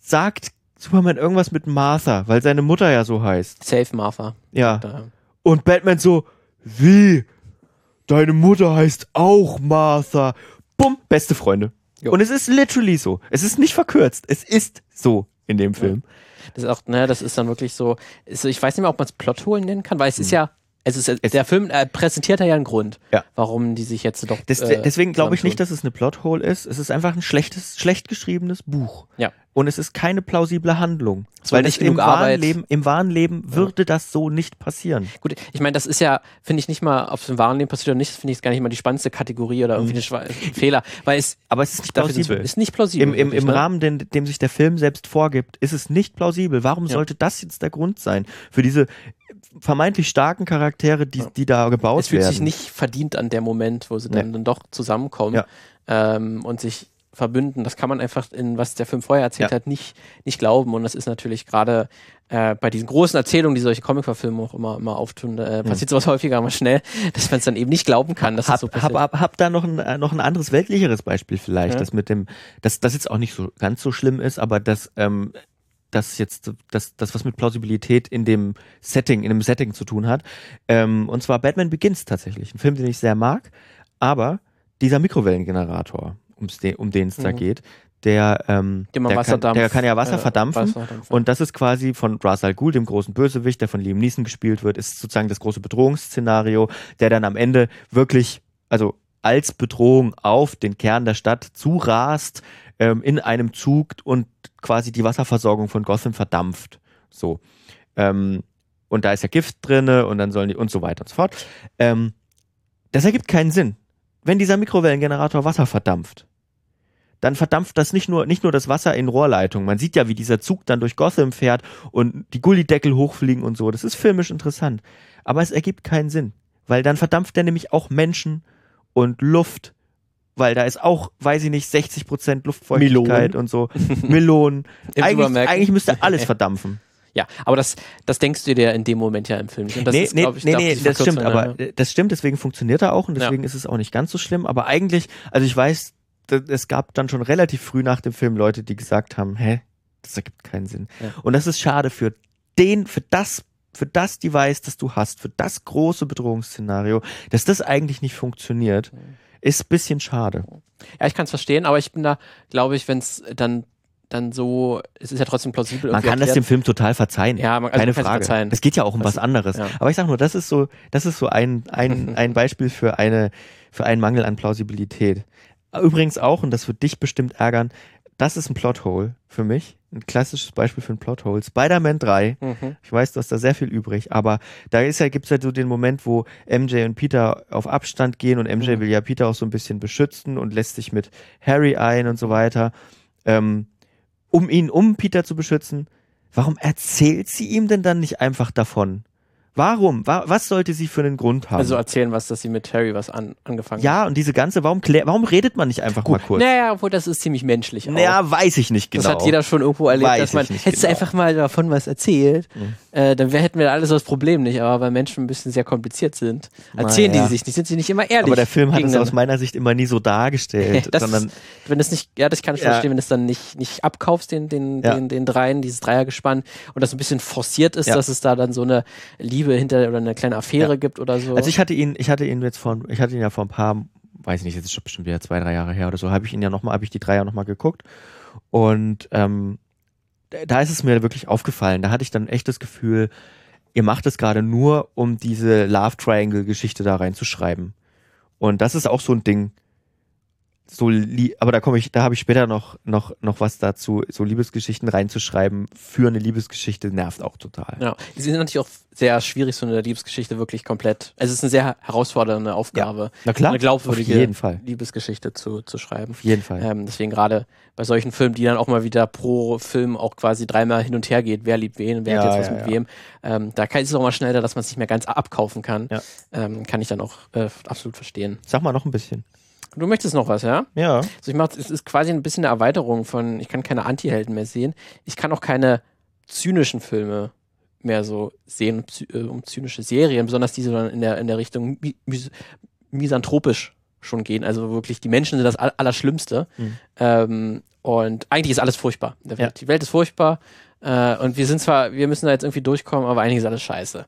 sagt Superman irgendwas mit Martha, weil seine Mutter ja so heißt. Save Martha. Ja. Und Batman so, wie, deine Mutter heißt auch Martha. Bumm, beste Freunde. Jo. Und es ist literally so. Es ist nicht verkürzt. Es ist so in dem Film. Das ist auch, ne, das ist dann wirklich so, ist, ich weiß nicht mehr, ob man es Plotholen nennen kann, weil es mhm. ist ja, es ist, es der Film äh, präsentiert ja einen Grund, ja. warum die sich jetzt doch... Des, äh, deswegen glaube ich nicht, dass es eine Plothole ist. Es ist einfach ein schlechtes, schlecht geschriebenes Buch. Ja. Und es ist keine plausible Handlung. Es weil nicht im, wahren Leben, im wahren Leben würde ja. das so nicht passieren. Gut, ich meine, das ist ja, finde ich, nicht mal, ob es im wahren Leben passiert oder nicht, finde ich es gar nicht mal die spannendste Kategorie oder irgendwie mhm. ein Fehler. Weil es, aber es ist nicht plausibel. Ist nicht plausibel Im, im, wirklich, im ne? Rahmen, den, dem sich der Film selbst vorgibt, ist es nicht plausibel. Warum ja. sollte das jetzt der Grund sein? Für diese vermeintlich starken Charaktere, die, ja. die da gebaut werden. Es fühlt werden. sich nicht verdient an der Moment, wo sie nee. dann, dann doch zusammenkommen ja. ähm, und sich verbünden. Das kann man einfach in, was der Film vorher erzählt ja. hat, nicht, nicht glauben. Und das ist natürlich gerade äh, bei diesen großen Erzählungen, die solche Comic-Verfilmungen auch immer, immer auftun, äh, passiert mhm. sowas häufiger mal schnell, dass man es dann eben nicht glauben kann, dass hab, das so passiert. Hab, hab, hab da noch ein, äh, noch ein anderes, weltlicheres Beispiel vielleicht, ja. das mit dem, dass das jetzt auch nicht so ganz so schlimm ist, aber dass ähm, das jetzt, das, das was mit Plausibilität in dem Setting, in dem Setting zu tun hat. Ähm, und zwar Batman Begins tatsächlich. Ein Film, den ich sehr mag, aber dieser Mikrowellengenerator, De, um den es da mhm. geht, der, ähm, der, kann, der kann ja Wasser äh, verdampfen. Wasserdampf, ja. Und das ist quasi von Ra's al Ghul, dem großen Bösewicht, der von Liam Neeson gespielt wird, ist sozusagen das große Bedrohungsszenario, der dann am Ende wirklich, also als Bedrohung auf den Kern der Stadt zurast, ähm, in einem Zug und quasi die Wasserversorgung von Gotham verdampft. So. Ähm, und da ist ja Gift drinne und dann sollen die und so weiter und so fort. Ähm, das ergibt keinen Sinn. Wenn dieser Mikrowellengenerator Wasser verdampft, dann verdampft das nicht nur, nicht nur das Wasser in Rohrleitungen. Man sieht ja, wie dieser Zug dann durch Gotham fährt und die Gullideckel hochfliegen und so. Das ist filmisch interessant. Aber es ergibt keinen Sinn. Weil dann verdampft der nämlich auch Menschen und Luft. Weil da ist auch, weiß ich nicht, sechzig Prozent Luftfeuchtigkeit Melonen. Und so. Melonen. eigentlich, eigentlich müsste alles verdampfen. Ja, aber das, das denkst du dir in dem Moment ja im Film. Und das nee, ist, nee, ich, nee, glaub, nee das, das stimmt, aber das stimmt, deswegen funktioniert er auch und deswegen ja. ist es auch nicht ganz so schlimm. Aber eigentlich, also ich weiß, es gab dann schon relativ früh nach dem Film Leute, die gesagt haben, hä, das ergibt keinen Sinn. Ja. Und das ist schade für den, für das, für das Device, das du hast, für das große Bedrohungsszenario, dass das eigentlich nicht funktioniert, ist ein bisschen schade. Ja, ich kann es verstehen, aber ich bin da, glaube ich, wenn es dann dann so, es ist ja trotzdem plausibel. Man kann erklärt. Das dem Film total verzeihen. Ja, man, also keine Frage. Verzeihen. Es geht ja auch um was anderes. Ja. Aber ich sag nur, das ist so, das ist so ein, ein, ein Beispiel für eine, für einen Mangel an Plausibilität. Übrigens auch, und das wird dich bestimmt ärgern, das ist ein Plothole für mich. Ein klassisches Beispiel für ein Plothole. Spider-Man drei. Mhm. Ich weiß, du hast da sehr viel übrig, aber da ist ja, gibt's ja so den Moment, wo M J und Peter auf Abstand gehen und M J mhm. will ja Peter auch so ein bisschen beschützen und lässt sich mit Harry ein und so weiter. Ähm, um ihn, um Peter zu beschützen, warum erzählt sie ihm denn dann nicht einfach davon? Warum? Wa- was sollte sie für einen Grund haben? Also erzählen, was, dass sie mit Harry was an, angefangen ja, hat. Ja, und diese ganze, warum klä- warum redet man nicht einfach Gut. mal kurz? Naja, obwohl das ist ziemlich menschlich auch. Naja, weiß ich nicht genau. Das hat jeder schon irgendwo erlebt, weiß dass man, hättest du genau. einfach mal davon was erzählt, mhm. äh, dann hätten wir alles das Problem nicht, aber weil Menschen ein bisschen sehr kompliziert sind, erzählen naja. die sich nicht, sind sie nicht immer ehrlich. Aber der Film hat es aus meiner Sicht immer nie so dargestellt. das sondern, ist, wenn das nicht, ja, das kann ich ja. verstehen, wenn du es dann nicht, nicht abkaufst, den, den, ja. den, den Dreien, dieses Dreiergespann, und das ein bisschen forciert ist, ja. dass es da dann so eine Liebe hinter oder eine kleine Affäre ja. gibt oder so. Also ich hatte ihn, ich hatte ihn jetzt vor, ich hatte ihn ja vor ein paar, weiß nicht, jetzt ist schon bestimmt wieder zwei, drei Jahre her oder so, habe ich ihn ja nochmal, habe ich die drei Jahre nochmal geguckt und ähm, da ist es mir wirklich aufgefallen, da hatte ich dann echt das Gefühl, ihr macht es gerade nur, um diese Love Triangle Geschichte da reinzuschreiben. Und das ist auch so ein Ding, so li- aber da komme ich, da habe ich später noch, noch, noch was dazu, so Liebesgeschichten reinzuschreiben für eine Liebesgeschichte nervt auch total. Ja, die sind natürlich auch sehr schwierig, so eine Liebesgeschichte wirklich komplett. Also es ist eine sehr herausfordernde Aufgabe, ja. Na klar, eine glaubwürdige Liebesgeschichte zu, zu schreiben. Auf jeden Fall. Ähm, deswegen gerade bei solchen Filmen, die dann auch mal wieder pro Film auch quasi dreimal hin und her geht, wer liebt wen, wer ja, hat jetzt was ja, mit ja. wem. Ähm, da kann, ist es auch mal schneller, dass man es nicht mehr ganz abkaufen kann. Ja. Ähm, kann ich dann auch äh, absolut verstehen. Sag mal noch ein bisschen. Du möchtest noch was, ja? Ja. Also ich mach, es ist quasi ein bisschen eine Erweiterung von, ich kann keine Anti-Helden mehr sehen. Ich kann auch keine zynischen Filme mehr so sehen, um zynische Serien, besonders die so dann in der, in der Richtung mis- misanthropisch schon gehen. Also wirklich, die Menschen sind das Allerschlimmste. Mhm. Ähm, Und eigentlich ist alles furchtbar in der Welt. Ja. Die Welt ist furchtbar. Äh, und wir sind zwar, wir müssen da jetzt irgendwie durchkommen, aber eigentlich ist alles scheiße.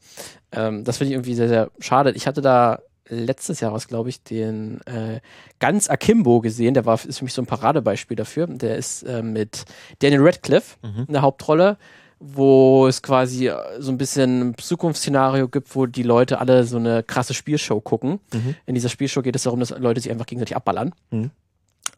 Ähm, das finde ich irgendwie sehr, sehr schade. Ich hatte da letztes Jahr, was glaube ich, den äh, Ganz Akimbo gesehen. Der war, ist für mich so ein Paradebeispiel dafür. Der ist äh, mit Daniel Radcliffe mhm. in der Hauptrolle, wo es quasi so ein bisschen ein Zukunftsszenario gibt, wo die Leute alle so eine krasse Spielshow gucken. Mhm. In dieser Spielshow geht es darum, dass Leute sich einfach gegenseitig abballern. Mhm.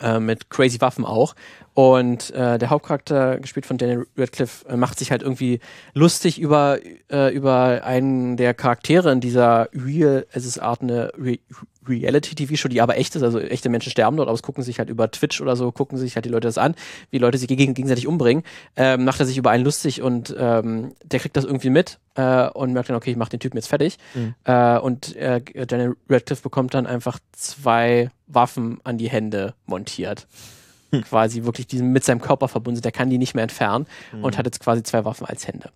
Äh, mit crazy Waffen auch. Und äh, der Hauptcharakter, gespielt von Daniel Radcliffe, äh, macht sich halt irgendwie lustig über, äh, über einen der Charaktere in dieser Real, es ist Art eine Re- Reality-T V-Show, die aber echt ist, also echte Menschen sterben dort, aber es gucken sich halt über Twitch oder so, gucken sich halt die Leute das an, wie Leute sich geg- gegenseitig umbringen, ähm, macht er sich über einen lustig und ähm, der kriegt das irgendwie mit äh, und merkt dann, okay, ich mach den Typen jetzt fertig. Mhm. Äh, und äh, Daniel Radcliffe bekommt dann einfach zwei Waffen an die Hände montiert. Hm. Quasi wirklich diesen mit seinem Körper verbunden, der kann die nicht mehr entfernen mhm. und hat jetzt quasi zwei Waffen als Hände.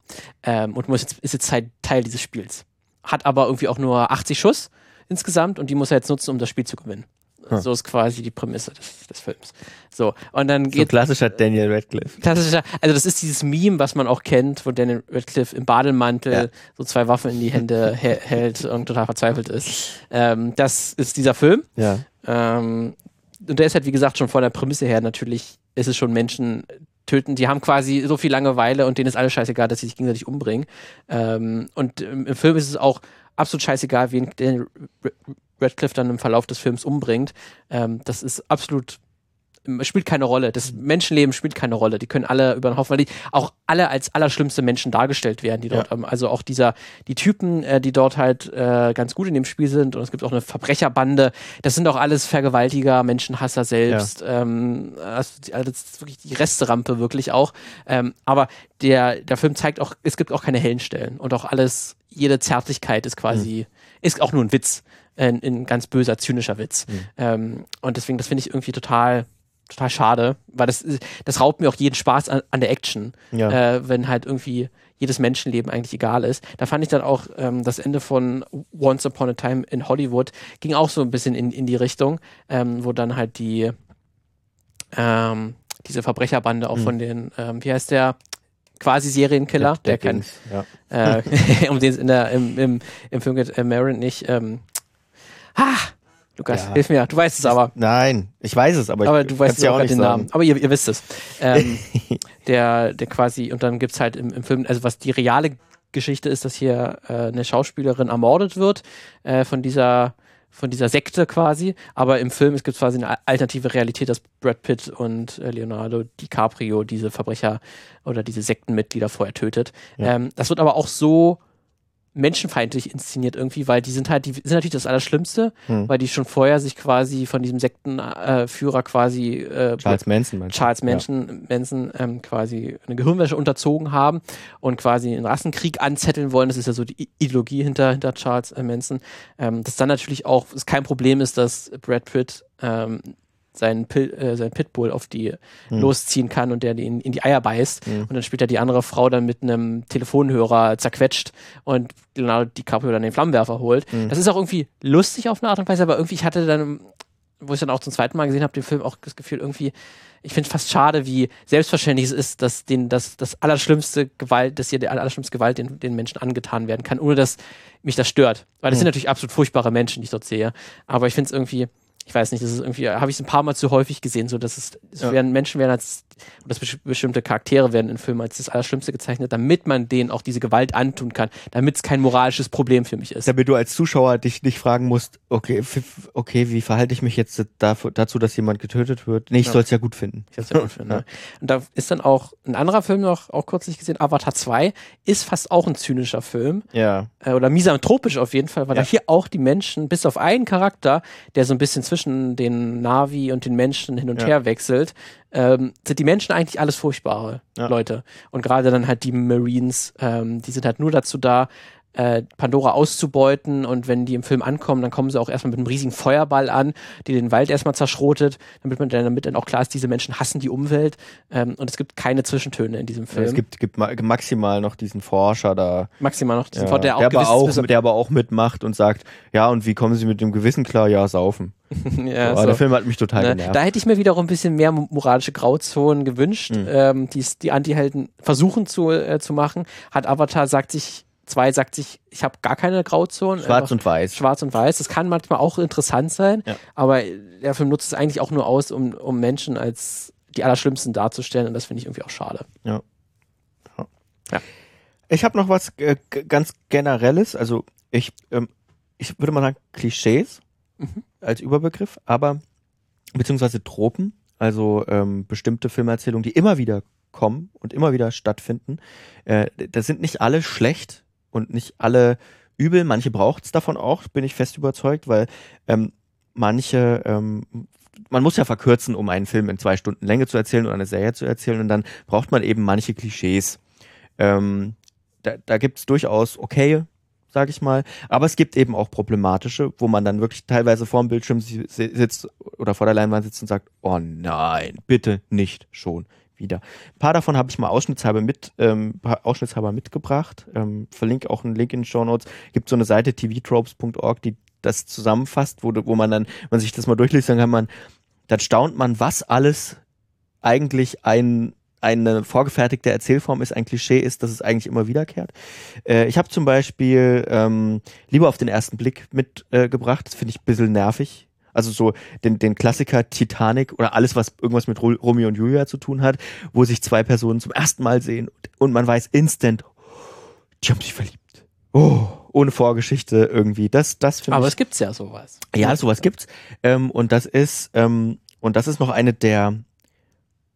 Ähm, und muss jetzt, ist jetzt halt Teil dieses Spiels. Hat aber irgendwie auch nur achtzig Schuss insgesamt und die muss er jetzt nutzen, um das Spiel zu gewinnen. Hm. So ist quasi die Prämisse des, des Films. So, und dann geht. So klassischer Daniel Radcliffe. Klassischer, also das ist dieses Meme, was man auch kennt, wo Daniel Radcliffe im Bademantel ja. so zwei Waffen in die Hände he- hält und total verzweifelt ist. Ähm, das ist dieser Film. Ja. Ähm, und der ist halt, wie gesagt, schon von der Prämisse her natürlich, ist es schon Menschen töten, die haben quasi so viel Langeweile und denen ist alles scheißegal, dass sie sich gegenseitig umbringen. Ähm, und im Film ist es auch absolut scheißegal, wen Daniel Radcliffe dann im Verlauf des Films umbringt. Ähm, das ist absolut, spielt keine Rolle. Das Menschenleben spielt keine Rolle. Die können alle über den Haufen, weil die auch alle als allerschlimmste Menschen dargestellt werden, die dort, ja. also auch dieser, die Typen, die dort halt äh, ganz gut in dem Spiel sind und es gibt auch eine Verbrecherbande. Das sind auch alles Vergewaltiger, Menschenhasser selbst. Ja. Ähm, also das ist wirklich die Resterampe wirklich auch. Ähm, aber der, der Film zeigt auch, es gibt auch keine hellen Stellen und auch alles, jede Zärtlichkeit ist quasi, mhm. ist auch nur ein Witz. Ein, ein ganz böser, zynischer Witz. Mhm. Ähm, und deswegen, das finde ich irgendwie total total schade, weil das, das raubt mir auch jeden Spaß an, an der Action, ja. äh, wenn halt irgendwie jedes Menschenleben eigentlich egal ist. Da fand ich dann auch ähm, das Ende von Once Upon a Time in Hollywood ging auch so ein bisschen in, in die Richtung, ähm, wo dann halt die ähm, diese Verbrecherbande auch mhm. von den, ähm, wie heißt der, quasi Serienkiller, der, der kennt, ja. äh, um den es in der, im, im, im Film geht, äh, Marin nicht, ähm, ha! Lukas, ja. hilf mir, du weißt es aber. Nein, ich weiß es, aber, aber ich kann es ja auch nicht den sagen. Namen. Aber ihr, ihr wisst es. Ähm, der, der quasi, und dann gibt's halt im, im Film, also was die reale Geschichte ist, dass hier äh, eine Schauspielerin ermordet wird äh, von dieser von dieser Sekte quasi, aber im Film es gibt quasi eine alternative Realität, dass Brad Pitt und äh, Leonardo DiCaprio diese Verbrecher oder diese Sektenmitglieder vorher tötet. Ja. Ähm, das wird aber auch so menschenfeindlich inszeniert irgendwie, weil die sind halt, die sind natürlich das Allerschlimmste, hm. weil die schon vorher sich quasi von diesem Sektenführer äh, quasi äh, Charles Manson, manchmal. Charles Manson, ja. Manson ähm, quasi eine Gehirnwäsche unterzogen haben und quasi einen Rassenkrieg anzetteln wollen. Das ist ja so die Ideologie hinter, hinter Charles äh, Manson. Ähm, dass dann natürlich auch es kein Problem ist, dass Brad Pitt ähm, seinen, Pil- äh, seinen Pitbull auf die hm. losziehen kann und der den in die Eier beißt hm. und dann später die andere Frau dann mit einem Telefonhörer zerquetscht und Leonardo DiCaprio dann den Flammenwerfer holt. Hm. Das ist auch irgendwie lustig auf eine Art und Weise, aber irgendwie ich hatte dann, wo ich dann auch zum zweiten Mal gesehen habe, den Film auch das Gefühl irgendwie, ich finde es fast schade, wie selbstverständlich es ist, dass den, das, das allerschlimmste Gewalt, dass hier der allerschlimmste Gewalt den, den Menschen angetan werden kann, ohne dass mich das stört. Weil das hm. sind natürlich absolut furchtbare Menschen, die ich dort sehe. Aber ich finde es irgendwie, ich weiß nicht, das ist irgendwie, habe ich es ein paar Mal zu häufig gesehen, so dass es, es ja. werden, Menschen werden als, dass bestimmte Charaktere werden in Filmen als das Allerschlimmste gezeichnet, damit man denen auch diese Gewalt antun kann, damit es kein moralisches Problem für mich ist. Damit du als Zuschauer dich nicht fragen musst, okay, f- okay, wie verhalte ich mich jetzt dafür, dazu, dass jemand getötet wird? Nee, ich ja. soll es ja gut finden. Ich soll es ja gut finden, ja. ne? Und da ist dann auch ein anderer Film noch, auch kürzlich gesehen, Avatar zwei, ist fast auch ein zynischer Film. Ja. Äh, oder misanthropisch auf jeden Fall, weil ja. da hier auch die Menschen, bis auf einen Charakter, der so ein bisschen zwischen den Navi und den Menschen hin und ja. her wechselt, ähm, sind die Menschen eigentlich alles furchtbare ja. Leute. Und gerade dann halt die Marines, ähm, die sind halt nur dazu da, äh, Pandora auszubeuten, und wenn die im Film ankommen, dann kommen sie auch erstmal mit einem riesigen Feuerball an, die den Wald erstmal zerschrotet, damit man dann, damit dann auch klar ist, diese Menschen hassen die Umwelt, ähm, und es gibt keine Zwischentöne in diesem Film. Ja, es gibt, gibt ma- maximal noch diesen Forscher da. Maximal noch diesen ja. Forscher, der auch, der, aber auch mit, der aber auch mitmacht und sagt, ja, und wie kommen sie mit dem Gewissen klar? Ja, saufen. Ja, so, so. Der Film hat mich total ne, genervt. Da hätte ich mir wiederum ein bisschen mehr moralische Grauzonen gewünscht, mhm. ähm, die die Anti-Helden versuchen zu, äh, zu machen. Hat Avatar sagt sich, zwei sagt sich, ich habe gar keine Grauzonen. Schwarz und weiß. Schwarz und weiß. Das kann manchmal auch interessant sein, ja. aber der Film nutzt es eigentlich auch nur aus, um, um Menschen als die Allerschlimmsten darzustellen, und das finde ich irgendwie auch schade. Ja. ja. ja. Ich habe noch was äh, g- ganz Generelles, also ich, ähm, ich würde mal sagen Klischees, mhm. als Überbegriff, aber beziehungsweise Tropen, also ähm, bestimmte Filmerzählungen, die immer wieder kommen und immer wieder stattfinden. Äh, das sind nicht alle schlecht und nicht alle übel. Manche braucht es davon auch, bin ich fest überzeugt, weil ähm, manche, ähm, man muss ja verkürzen, um einen Film in zwei Stunden Länge zu erzählen oder eine Serie zu erzählen, und dann braucht man eben manche Klischees. Ähm, da da gibt es durchaus okay, sag ich mal. Aber es gibt eben auch problematische, wo man dann wirklich teilweise vor dem Bildschirm sitzt oder vor der Leinwand sitzt und sagt, oh nein, bitte nicht schon wieder. Ein paar davon habe ich mal ausschnittshalber, mit, ähm, ausschnittshalber mitgebracht. Ähm, verlinke auch einen Link in den Shownotes. Gibt so eine Seite t v tropes dot org, die das zusammenfasst, wo, wo man dann, wenn man sich das mal durchliest, dann kann man, dann staunt man, was alles eigentlich ein eine vorgefertigte Erzählform ist, ein Klischee ist, dass es eigentlich immer wiederkehrt. Äh, ich habe zum Beispiel ähm, Liebe auf den ersten Blick mitgebracht. Äh, das finde ich ein bisschen nervig. Also so den, den Klassiker Titanic oder alles, was irgendwas mit Ro- Romeo und Julia zu tun hat, wo sich zwei Personen zum ersten Mal sehen und man weiß instant, die haben sich verliebt. Oh, ohne Vorgeschichte irgendwie. Das, das finde ich. Aber es gibt's ja sowas. Ja, sowas gibt's. Ähm, und das ist ähm, und das ist noch eine der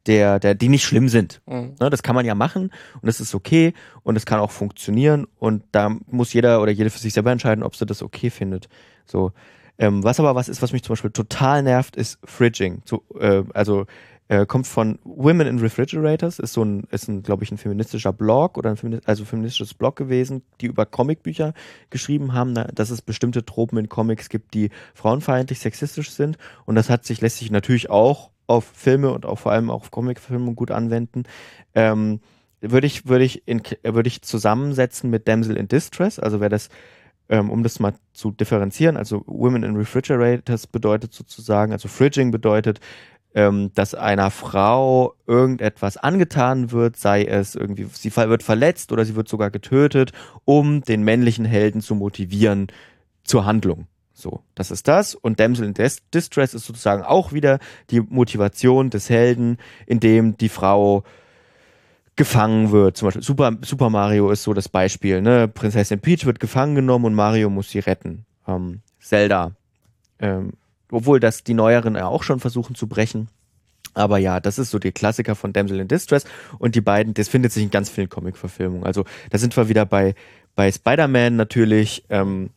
Der, der, die nicht schlimm sind. Mhm. Ne, das kann man ja machen und das ist okay und das kann auch funktionieren, und da muss jeder oder jede für sich selber entscheiden, ob sie das okay findet. So. Ähm, was aber was ist, was mich zum Beispiel total nervt, ist Fridging. So, äh, also äh, kommt von Women in Refrigerators, ist so ein, ist ein, glaube ich, ein feministischer Blog oder ein Femini- also feministisches Blog gewesen, die über Comicbücher geschrieben haben, na, dass es bestimmte Tropen in Comics gibt, die frauenfeindlich, sexistisch sind, und das hat sich, lässt sich natürlich auch auf Filme und auch vor allem auf Comicfilme gut anwenden, ähm, würde ich, würde ich, in, würde ich zusammensetzen mit Damsel in Distress. Also wäre das, ähm, um das mal zu differenzieren, also Women in Refrigerators bedeutet sozusagen, also Fridging bedeutet, ähm, dass einer Frau irgendetwas angetan wird, sei es irgendwie, sie wird verletzt oder sie wird sogar getötet, um den männlichen Helden zu motivieren zur Handlung. So, das ist das. Und Damsel in Distress ist sozusagen auch wieder die Motivation des Helden, indem die Frau gefangen wird. Zum Beispiel Super, Super Mario ist so das Beispiel. Ne? Prinzessin Peach wird gefangen genommen und Mario muss sie retten. Ähm, Zelda. Ähm, obwohl das die Neueren ja auch schon versuchen zu brechen. Aber ja, das ist so der Klassiker von Damsel in Distress. Und die beiden, das findet sich in ganz vielen Comic-Verfilmungen. Also da sind wir wieder bei, bei Spider-Man natürlich. Ähm,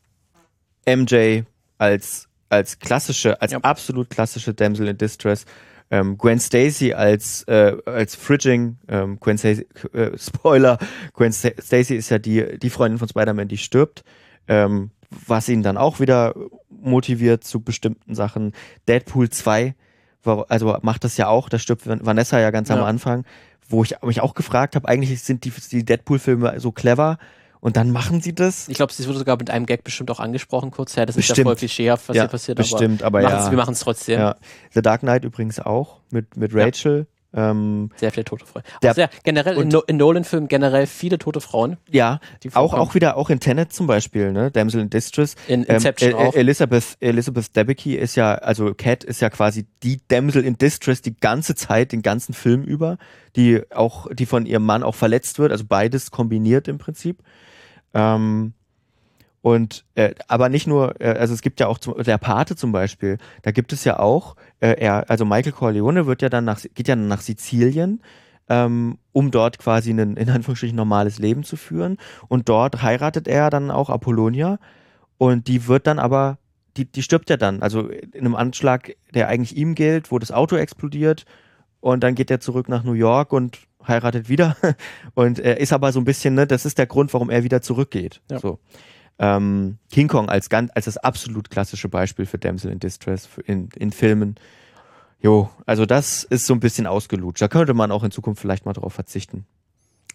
M J als, als klassische, als ja. absolut klassische Damsel in Distress. Ähm, Gwen Stacy als, äh, als Fridging. Ähm, Gwen Stacy, äh, Spoiler. Gwen Stacy ist ja die, die Freundin von Spider-Man, die stirbt. Ähm, was ihn dann auch wieder motiviert zu bestimmten Sachen. Deadpool zwei, also macht das ja auch. Da stirbt Vanessa ja ganz ja. am Anfang. Wo ich mich auch gefragt habe, eigentlich sind die, die Deadpool-Filme so clever. Und dann machen sie das. Ich glaube, es wurde sogar mit einem Gag bestimmt auch angesprochen, kurz her. Das bestimmt. Ist ja voll klischeehaft, was ja, hier passiert. Bestimmt, aber, aber ja. Wir machen es trotzdem. Ja. The Dark Knight übrigens auch, mit, mit Rachel. Ja. Ähm, sehr viele tote Frauen. Also ja, generell in, no- in Nolan-Filmen generell viele tote Frauen. Ja, auch, auch wieder, auch in Tenet zum Beispiel, ne? Damsel in Distress. In Inception ähm, äh, auch. Elizabeth, Elizabeth Debicki ist ja, also Cat ist ja quasi die Damsel in Distress die ganze Zeit, den ganzen Film über, die auch, die von ihrem Mann auch verletzt wird, also beides kombiniert im Prinzip. Ähm, und äh, aber nicht nur, äh, also es gibt ja auch zum, der Pate zum Beispiel, da gibt es ja auch, äh, er, also Michael Corleone wird ja dann nach, geht ja dann nach Sizilien, ähm, um dort quasi ein in Anführungsstrichen normales Leben zu führen, und dort heiratet er dann auch Apollonia, und die wird dann aber, die, die stirbt ja dann, also in einem Anschlag, der eigentlich ihm gilt, wo das Auto explodiert, und dann geht er zurück nach New York und heiratet wieder und äh, ist aber so ein bisschen, ne, das ist der Grund, warum er wieder zurückgeht. Ja. So. Ähm, King Kong als ganz, als das absolut klassische Beispiel für Damsel in Distress in, in Filmen. Jo, also das ist so ein bisschen ausgelutscht. Da könnte man auch in Zukunft vielleicht mal drauf verzichten.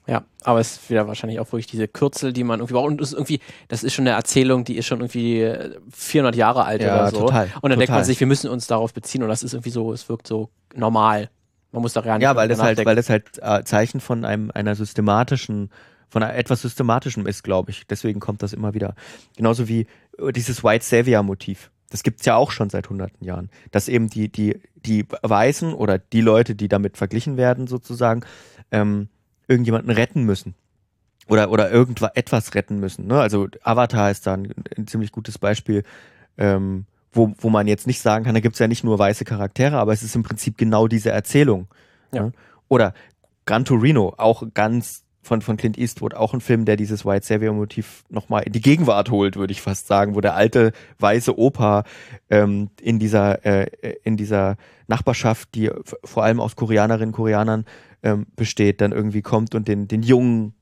Ja, aber es ist wieder wahrscheinlich auch wirklich diese Kürzel, die man irgendwie braucht. Und das ist irgendwie, das ist schon eine Erzählung, die ist schon irgendwie vierhundert Jahre alt ja, oder so. Total, und dann total. Denkt man sich, wir müssen uns darauf beziehen. Und das ist irgendwie so, es wirkt so normal. Man muss da gar nicht ja, weil das halt, weil das halt äh, Zeichen von einem einer systematischen, von einer, etwas Systematischem ist, glaube ich. Deswegen kommt das immer wieder. Genauso wie äh, dieses White Savior-Motiv. Das gibt's ja auch schon seit hunderten Jahren. Dass eben die, die, die Weißen oder die Leute, die damit verglichen werden, sozusagen, ähm, irgendjemanden retten müssen. Oder, oder irgendwas etwas retten müssen. Ne? Also Avatar ist da ein, ein ziemlich gutes Beispiel, ähm, wo, wo man jetzt nicht sagen kann, da gibt es ja nicht nur weiße Charaktere, aber es ist im Prinzip genau diese Erzählung. Ja. Ne? Oder Gran Torino, auch ganz von, von Clint Eastwood, auch ein Film, der dieses White Savior-Motiv nochmal in die Gegenwart holt, würde ich fast sagen, wo der alte weiße Opa ähm, in dieser, äh, in dieser Nachbarschaft, die f- vor allem aus Koreanerinnen und Koreanern besteht, dann irgendwie kommt und den, den Jungen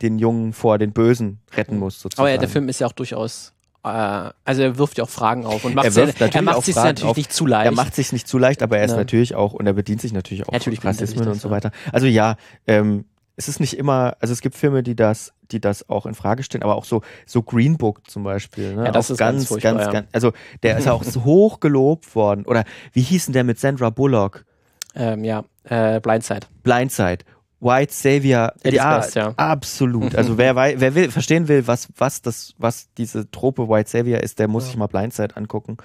den Jungen vor den Bösen retten muss, sozusagen. Aber ja, der Film ist ja auch durchaus äh, also er wirft ja auch Fragen auf und macht er wirft natürlich er macht auch sich Fragen natürlich auf. Nicht zu leicht. Er macht sich nicht zu leicht, aber er ist ja. natürlich auch und er bedient sich natürlich auch natürlich von Rassismen und so weiter. Also ja, ähm, es ist nicht immer, also es gibt Filme, die das die das auch in Frage stellen, aber auch so, so Green Book zum Beispiel. Ne? Ja, das auch ist ganz, ganz, ganz, ja. ganz, also der ist ja auch so hoch gelobt worden. Oder wie hieß denn der mit Sandra Bullock? Ähm, ja, äh, Blindside. Blindside. White Savior. It ja, best, ja, absolut. Also wer, wer will, verstehen will, was, was, das, was diese Trope White Savior ist, der muss ja. sich mal Blindside angucken.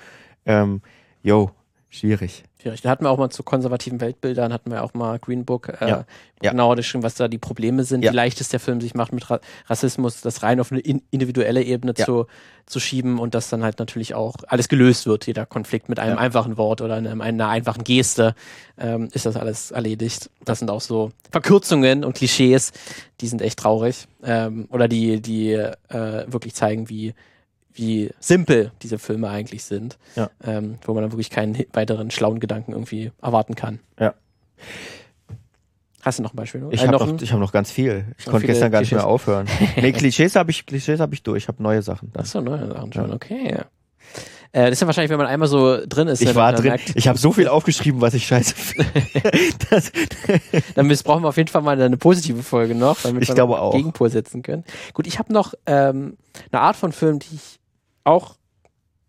Ähm, jo, schwierig. Schwierig. Da hatten wir auch mal zu konservativen Weltbildern, hatten wir auch mal Green Book. Äh, ja. Genau, das schon, was da die Probleme sind, ja. wie leicht es der Film sich macht mit Ra- Rassismus, das rein auf eine in- individuelle Ebene ja. zu, zu schieben und dass dann halt natürlich auch alles gelöst wird, jeder Konflikt mit einem ja. einfachen Wort oder einem, einer einfachen Geste, ähm, ist das alles erledigt. Das sind auch so Verkürzungen und Klischees, die sind echt traurig ähm, oder die, die äh, wirklich zeigen, wie wie simpel diese Filme eigentlich sind, ja. ähm, wo man dann wirklich keinen weiteren schlauen Gedanken irgendwie erwarten kann. Ja. Hast du noch ein Beispiel? Ich äh, habe noch, noch, hab noch ganz viel. Ich konnte gestern gar Klischees. nicht mehr aufhören. Nee, Klischees habe ich, Klischees hab ich durch. Ich habe neue Sachen. Dann. Achso, neue Sachen schon. Ja. Okay. Äh, das ist ja wahrscheinlich, wenn man einmal so drin ist. Ich war drin. Merkt, ich habe so viel aufgeschrieben, was ich scheiße finde. Dann brauchen wir auf jeden Fall mal eine positive Folge noch, damit ich wir glaube auch. Gegenpol setzen können. Gut, ich habe noch ähm, eine Art von Film, die ich auch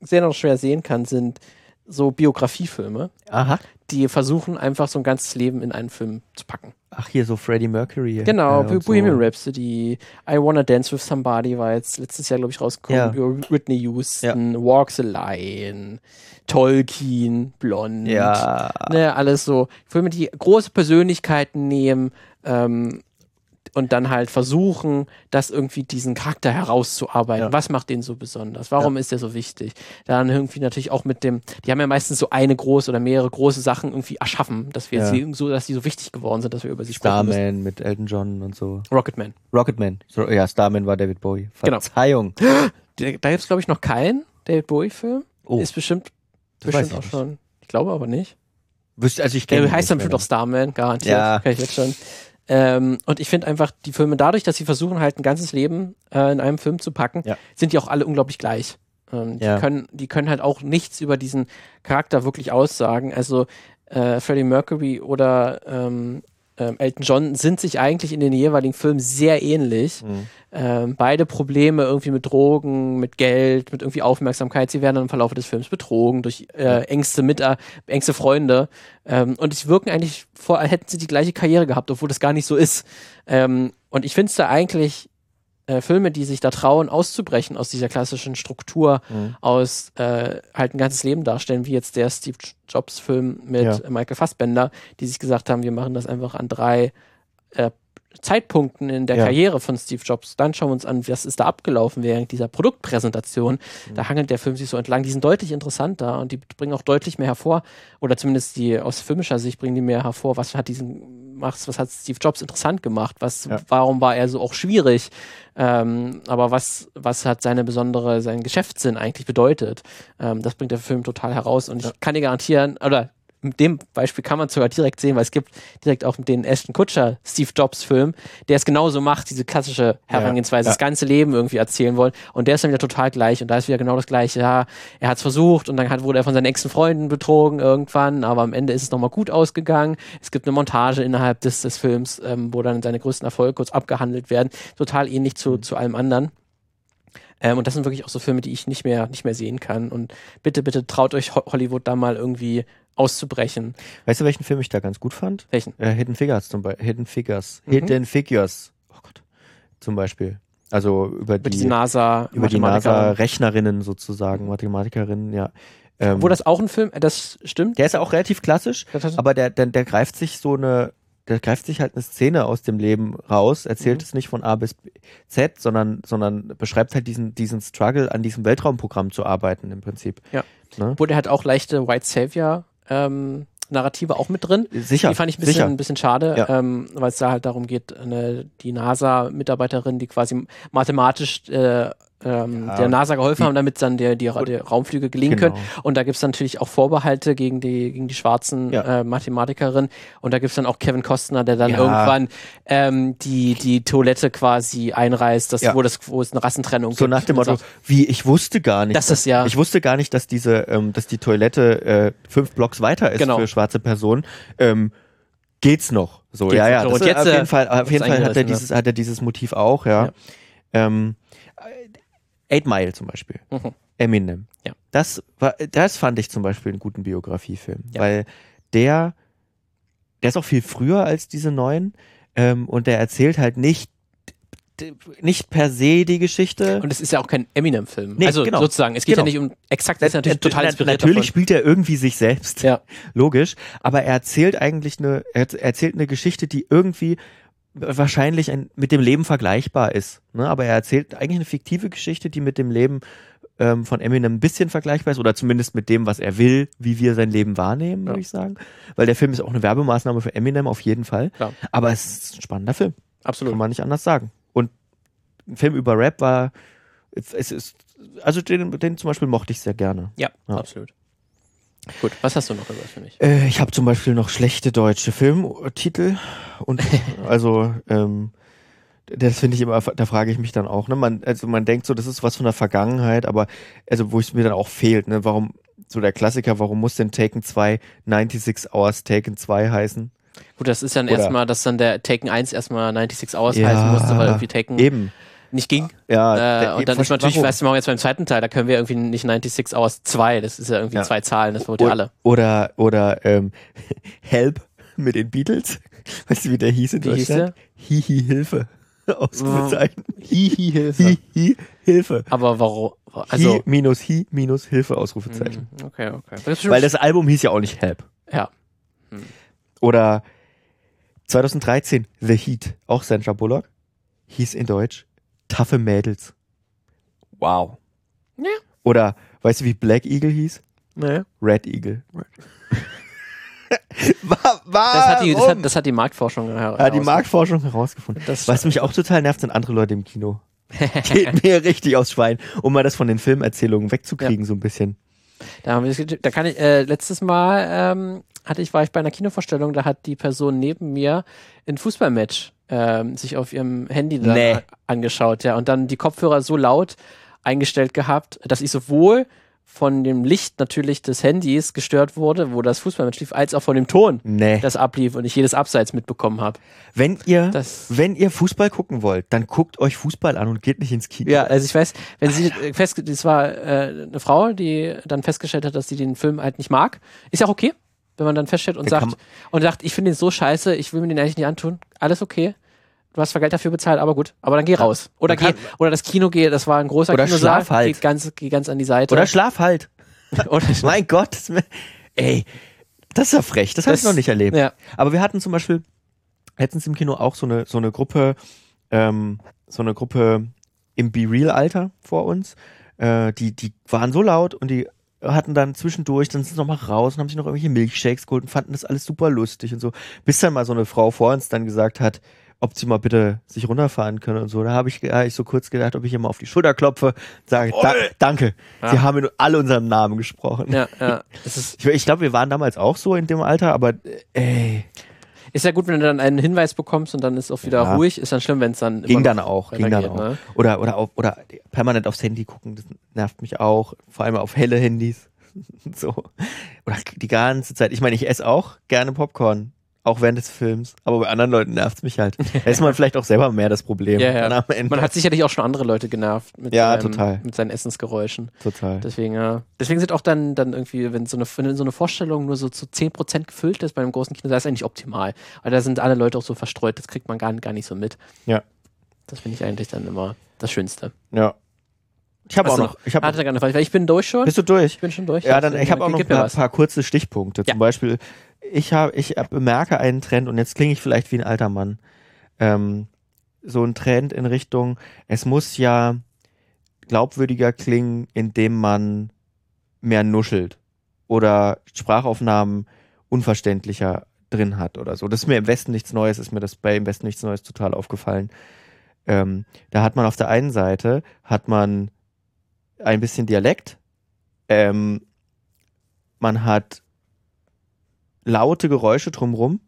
sehr noch schwer sehen kann, sind so Biografiefilme, Aha. die versuchen einfach so ein ganzes Leben in einen Film zu packen. Ach hier, so Freddie Mercury. Genau, äh, Bohemian so. Rhapsody, I Wanna Dance With Somebody war jetzt letztes Jahr, glaube ich, rausgekommen, ja. Whitney Houston, ja. Walk the Line, Tolkien, Blond, ja. ne, alles so Filme, die große Persönlichkeiten nehmen, ähm, und dann halt versuchen, das irgendwie diesen Charakter herauszuarbeiten. Ja. Was macht den so besonders? Warum ja. ist der so wichtig? Dann irgendwie natürlich auch mit dem, die haben ja meistens so eine große oder mehrere große Sachen irgendwie erschaffen, dass wir ja. jetzt so, dass die so wichtig geworden sind, dass wir über sie sprechen müssen. Starman mit Elton John und so. Rocketman. Rocketman. So, ja, Starman war David Bowie. Verzeihung. Genau. Da gibt's, glaube ich, noch keinen David Bowie-Film. Oh. Ist bestimmt, bestimmt auch schon. Ich glaube aber nicht. Wüsste, also ich kenne Der heißt dann bestimmt doch Starman, garantiert. Ja. Kann ich jetzt schon. Ähm, und ich finde einfach, die Filme dadurch, dass sie versuchen halt ein ganzes Leben äh, in einem Film zu packen, ja. sind die auch alle unglaublich gleich. Ähm, die, ja. können, die können halt auch nichts über diesen Charakter wirklich aussagen. Also äh, Freddie Mercury oder ähm, äh, Elton John sind sich eigentlich in den jeweiligen Filmen sehr ähnlich. Mhm. Ähm, beide Probleme irgendwie mit Drogen, mit Geld, mit irgendwie Aufmerksamkeit. Sie werden dann im Verlauf des Films betrogen durch äh, engste, mit, äh, engste Freunde. Ähm, und sie wirken eigentlich vor, als hätten sie die gleiche Karriere gehabt, obwohl das gar nicht so ist. Ähm, und ich finde es da eigentlich äh, Filme, die sich da trauen, auszubrechen aus dieser klassischen Struktur, mhm. aus äh, halt ein ganzes Leben darstellen, wie jetzt der Steve Jobs-Film mit ja. Michael Fassbender, die sich gesagt haben, wir machen das einfach an drei äh, Zeitpunkten in der ja. Karriere von Steve Jobs. Dann schauen wir uns an, was ist da abgelaufen während dieser Produktpräsentation. Mhm. Da hangelt der Film sich so entlang. Die sind deutlich interessanter und die bringen auch deutlich mehr hervor. Oder zumindest die aus filmischer Sicht bringen die mehr hervor. Was hat diesen, was hat Steve Jobs interessant gemacht? Was, ja. warum war er so auch schwierig? Ähm, aber was, was hat seine besondere, seinen Geschäftssinn eigentlich bedeutet? Ähm, das bringt der Film total heraus. Und ja. ich kann dir garantieren, oder mit dem Beispiel kann man sogar direkt sehen, weil es gibt direkt auch den Ashton Kutscher Steve Jobs Film, der es genauso macht, diese klassische Herangehensweise, ja, ja. das ganze Leben irgendwie erzählen wollen, und der ist dann wieder total gleich, und da ist wieder genau das Gleiche, ja, er hat es versucht und dann hat, wurde er von seinen engsten Freunden betrogen irgendwann, aber am Ende ist es nochmal gut ausgegangen, es gibt eine Montage innerhalb des, des Films, ähm, wo dann seine größten Erfolge kurz abgehandelt werden, total ähnlich zu, mhm. zu allem anderen. Ähm, und das sind wirklich auch so Filme, die ich nicht mehr, nicht mehr sehen kann. Und bitte, bitte traut euch Hollywood da mal irgendwie auszubrechen. Weißt du, welchen Film ich da ganz gut fand? Welchen? Äh, Hidden Figures zum Beispiel. Hidden Figures. Mhm. Hidden Figures. Oh Gott. Zum Beispiel. Also über, über die, die NASA, über die NASA-Rechnerinnen sozusagen, Mathematikerinnen, ja. Ähm, Wo das auch ein Film, das stimmt. Der ist ja auch relativ klassisch, aber der, der, der greift sich so eine, der greift sich halt eine Szene aus dem Leben raus, erzählt mhm. es nicht von A bis Z, sondern, sondern beschreibt halt diesen, diesen Struggle, an diesem Weltraumprogramm zu arbeiten im Prinzip. Ja. Ne? Wurde halt auch leichte White Savior ähm, Narrative auch mit drin. Sicher. Die fand ich ein bisschen, ein bisschen schade, ja. ähm, weil es da halt darum geht, eine, die NASA-Mitarbeiterin, die quasi mathematisch äh, Ähm, ja, der NASA geholfen die, haben, damit dann der, die, die Raumflüge gelingen genau. können. Und da gibt es natürlich auch Vorbehalte gegen die, gegen die schwarzen ja. äh, Mathematikerinnen. Und da gibt es dann auch Kevin Costner, der dann ja. irgendwann ähm, die, die Toilette quasi einreißt, das, ja. wo, das, wo es eine Rassentrennung so gibt. So nach dem Motto, sagt, wie, ich wusste gar nicht, das ist, ja. ich wusste gar nicht, dass diese, ähm, dass die Toilette äh, fünf Blocks weiter ist genau. für schwarze Personen. Ähm, geht's noch? So, geht's ja, ja. Das und jetzt, auf jeden Fall, auf jeden Fall hat er dieses, hat er dieses Motiv auch, ja. ja. Ähm, Eight Mile zum Beispiel, mhm. Eminem. Ja. Das war, das fand ich zum Beispiel einen guten Biografiefilm, ja. weil der, der ist auch viel früher als diese neuen ähm, und der erzählt halt nicht, nicht per se die Geschichte. Und es ist ja auch kein Eminem-Film. Nee, also genau. sozusagen, es geht genau. ja nicht um, exakt, das ist natürlich total inspiriert davon. Natürlich spielt er irgendwie sich selbst, ja. logisch, aber er erzählt eigentlich eine, er erzählt eine Geschichte, die irgendwie wahrscheinlich ein, mit dem Leben vergleichbar ist. Ne? Aber er erzählt eigentlich eine fiktive Geschichte, die mit dem Leben ähm, von Eminem ein bisschen vergleichbar ist oder zumindest mit dem, was er will, wie wir sein Leben wahrnehmen, ja. würde ich sagen. Weil der Film ist auch eine Werbemaßnahme für Eminem, auf jeden Fall. Ja. Aber es ist ein spannender Film. Absolut. Kann man nicht anders sagen. Und ein Film über Rap war, es ist, also den, den zum Beispiel mochte ich sehr gerne. Ja, ja. absolut. Gut, was hast du noch für mich? Äh, ich habe zum Beispiel noch schlechte deutsche Filmtitel und also ähm, das finde ich immer, da frage ich mich dann auch, ne? Man, also man denkt so, das ist was von der Vergangenheit, aber also wo es mir dann auch fehlt, ne? Warum, so der Klassiker, warum muss denn Taken zwei sechsundneunzig Hours Taken zwei heißen? Gut, das ist dann erstmal, dass dann der Taken eins erstmal sechsundneunzig Hours ja, heißen musste, weil irgendwie Taken eben. nicht ging. Ja, äh, und dann ist natürlich, warum? weißt du, machen wir jetzt beim zweiten Teil, da können wir irgendwie nicht sechsundneunzig Hours zwei, das ist ja irgendwie ja. zwei Zahlen, das wollt ihr alle. Oder, oder, ähm, Help mit den Beatles. Weißt du, wie der hieß in wie Deutschland? Hihi, Hilfe. Ausrufezeichen. Hihi, Hilfe. Hihi, Hilfe. Aber warum? Also Hi minus Hi minus Hilfe, Ausrufezeichen. Hm, okay, okay. Das Weil das Album hieß ja auch nicht Help. Ja. Hm. Oder zwanzig dreizehn, The Heat, auch Sandra Bullock, hieß in Deutsch Taffe Mädels. Wow. Ja. Oder, weißt du, wie Black Eagle hieß? Naja. Red Eagle. war, war das, hat die, das, hat, das hat die Marktforschung herausgefunden. Ja, die Marktforschung herausgefunden. Das Was mich auch total nervt, sind andere Leute im Kino. Geht mir richtig aufs Schwein, um mal das von den Filmerzählungen wegzukriegen, ja. so ein bisschen. Da, haben wir, da kann ich, äh, letztes Mal ähm, hatte ich, war ich bei einer Kinovorstellung, da hat die Person neben mir ein Fußballmatch Ähm, sich auf ihrem Handy dann nee. angeschaut, ja, und dann die Kopfhörer so laut eingestellt gehabt, dass ich sowohl von dem Licht natürlich des Handys gestört wurde, wo das Fußballmatch lief, als auch von dem Ton, nee. das ablief und ich jedes Abseits mitbekommen habe. Wenn ihr das, wenn ihr Fußball gucken wollt, dann guckt euch Fußball an und geht nicht ins Kino. Ja, also ich weiß, wenn sie fest, das war äh, eine Frau, die dann festgestellt hat, dass sie den Film halt nicht mag, ist ja auch okay. Wenn man dann feststellt und sagt, und sagt, ich finde den so scheiße, ich will mir den eigentlich nicht antun, alles okay, du hast zwar Geld dafür bezahlt, aber gut, aber dann geh raus. Oder geh, oder das Kino geh, das war ein großer oder Kinosaal, schlaf halt. geh, ganz, geh ganz an die Seite. Oder schlaf halt. oder mein Gott, das, ey, das ist ja frech, das, das habe ich noch nicht erlebt. Ja. Aber wir hatten zum Beispiel letztens im Kino auch so eine, so eine Gruppe, ähm, so eine Gruppe im Be-Real-Alter vor uns, äh, die, die waren so laut und die hatten dann zwischendurch, dann sind sie nochmal raus und haben sich noch irgendwelche Milchshakes geholt und fanden das alles super lustig und so. Bis dann mal so eine Frau vor uns dann gesagt hat, ob sie mal bitte sich runterfahren können und so. Da habe ich, hab ich so kurz gedacht, ob ich ihr mal auf die Schulter klopfe, sage da, danke. Ja. Sie haben in alle unserem Namen gesprochen. Ja, ja. Das ist ich ich glaube, wir waren damals auch so in dem Alter, aber ey. Ist ja gut, wenn du dann einen Hinweis bekommst und dann ist auch wieder ja. ruhig. Ist dann schlimm, wenn es dann ging dann auch, ging dann geht, auch. Ne? Oder oder auf, oder permanent aufs Handy gucken, das nervt mich auch. Vor allem auf helle Handys. So. Oder die ganze Zeit. Ich meine, ich esse auch gerne Popcorn, auch während des Films. Aber bei anderen Leuten nervt es mich halt. Da ist man vielleicht auch selber mehr das Problem. Ja, ja. Dann am Ende. Man hat sicherlich auch schon andere Leute genervt mit, ja, seinem, total. mit seinen Essensgeräuschen. Total. Deswegen, ja. Deswegen sind auch dann, dann irgendwie, wenn so, eine, wenn so eine Vorstellung nur so zu zehn Prozent gefüllt ist bei einem großen Kino, das ist eigentlich optimal. Weil da sind alle Leute auch so verstreut, das kriegt man gar, gar nicht so mit. Ja. Das finde ich eigentlich dann immer das Schönste. Ja. Ich habe also, auch noch. Ich hab hatte gar nicht, weil ich bin durch schon. Bist du durch? Ich bin schon durch. Ja, dann ich habe auch noch ein paar, paar kurze Stichpunkte. Ja. Zum Beispiel, ich habe, ich bemerke einen Trend und jetzt klinge ich vielleicht wie ein alter Mann. Ähm, so ein Trend in Richtung, es muss ja glaubwürdiger klingen, indem man mehr nuschelt oder Sprachaufnahmen unverständlicher drin hat oder so. Das ist mir im Westen nichts Neues, ist mir das bei im Westen nichts Neues total aufgefallen. Ähm, da hat man auf der einen Seite hat man ein bisschen Dialekt. Ähm, man hat laute Geräusche drumrum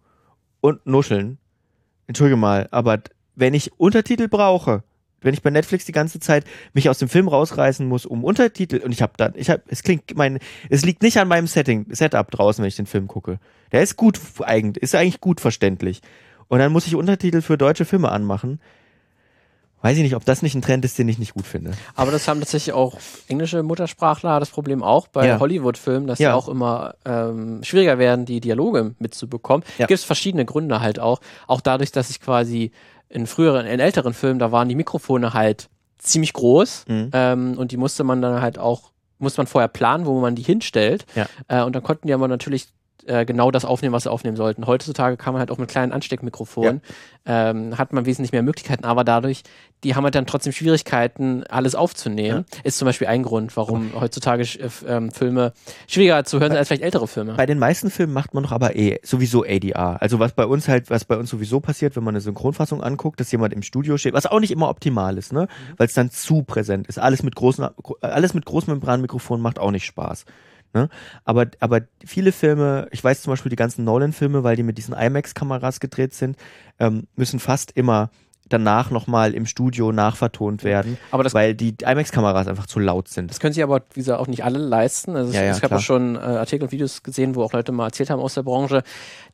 und Nuscheln. Entschuldige mal, aber wenn ich Untertitel brauche, wenn ich bei Netflix die ganze Zeit mich aus dem Film rausreißen muss, um Untertitel, und ich habe dann, ich habe, es klingt, mein, es liegt nicht an meinem Setting, Setup draußen, wenn ich den Film gucke. Der ist gut, eigentlich, ist eigentlich gut verständlich. Und dann muss ich Untertitel für deutsche Filme anmachen. Weiß ich nicht, ob das nicht ein Trend ist, den ich nicht gut finde. Aber das haben tatsächlich auch englische Muttersprachler das Problem auch bei ja. Hollywood-Filmen, dass ja. die auch immer ähm, schwieriger werden, die Dialoge mitzubekommen. Ja. Gibt es verschiedene Gründe halt auch. Auch dadurch, dass ich quasi in früheren, in älteren Filmen, da waren die Mikrofone halt ziemlich groß mhm. ähm, und die musste man dann halt auch, musste man vorher planen, wo man die hinstellt. Ja. Äh, und dann konnten die aber natürlich genau das aufnehmen, was sie aufnehmen sollten. Heutzutage kann man halt auch mit kleinen Ansteckmikrofonen, ja. ähm, hat man wesentlich mehr Möglichkeiten, aber dadurch, die haben halt dann trotzdem Schwierigkeiten, alles aufzunehmen. Ja. Ist zum Beispiel ein Grund, warum oh. heutzutage äh, Filme schwieriger zu hören sind als vielleicht ältere Filme. Bei den meisten Filmen macht man doch aber eh sowieso A D R. Also was bei uns halt, was bei uns sowieso passiert, wenn man eine Synchronfassung anguckt, dass jemand im Studio steht, was auch nicht immer optimal ist, ne? Mhm. Weil es dann zu präsent ist. Alles mit großen, alles mit Großmembranmikrofonen macht auch nicht Spaß. Ne? Aber, aber viele Filme, ich weiß zum Beispiel die ganzen Nolan-Filme, weil die mit diesen IMAX-Kameras gedreht sind, ähm, müssen fast immer danach nochmal im Studio nachvertont werden, aber das, weil die IMAX-Kameras einfach zu laut sind. Das können sich aber, wie gesagt, auch nicht alle leisten. Also ja, ja, ich habe auch schon äh, Artikel und Videos gesehen, wo auch Leute mal erzählt haben aus der Branche,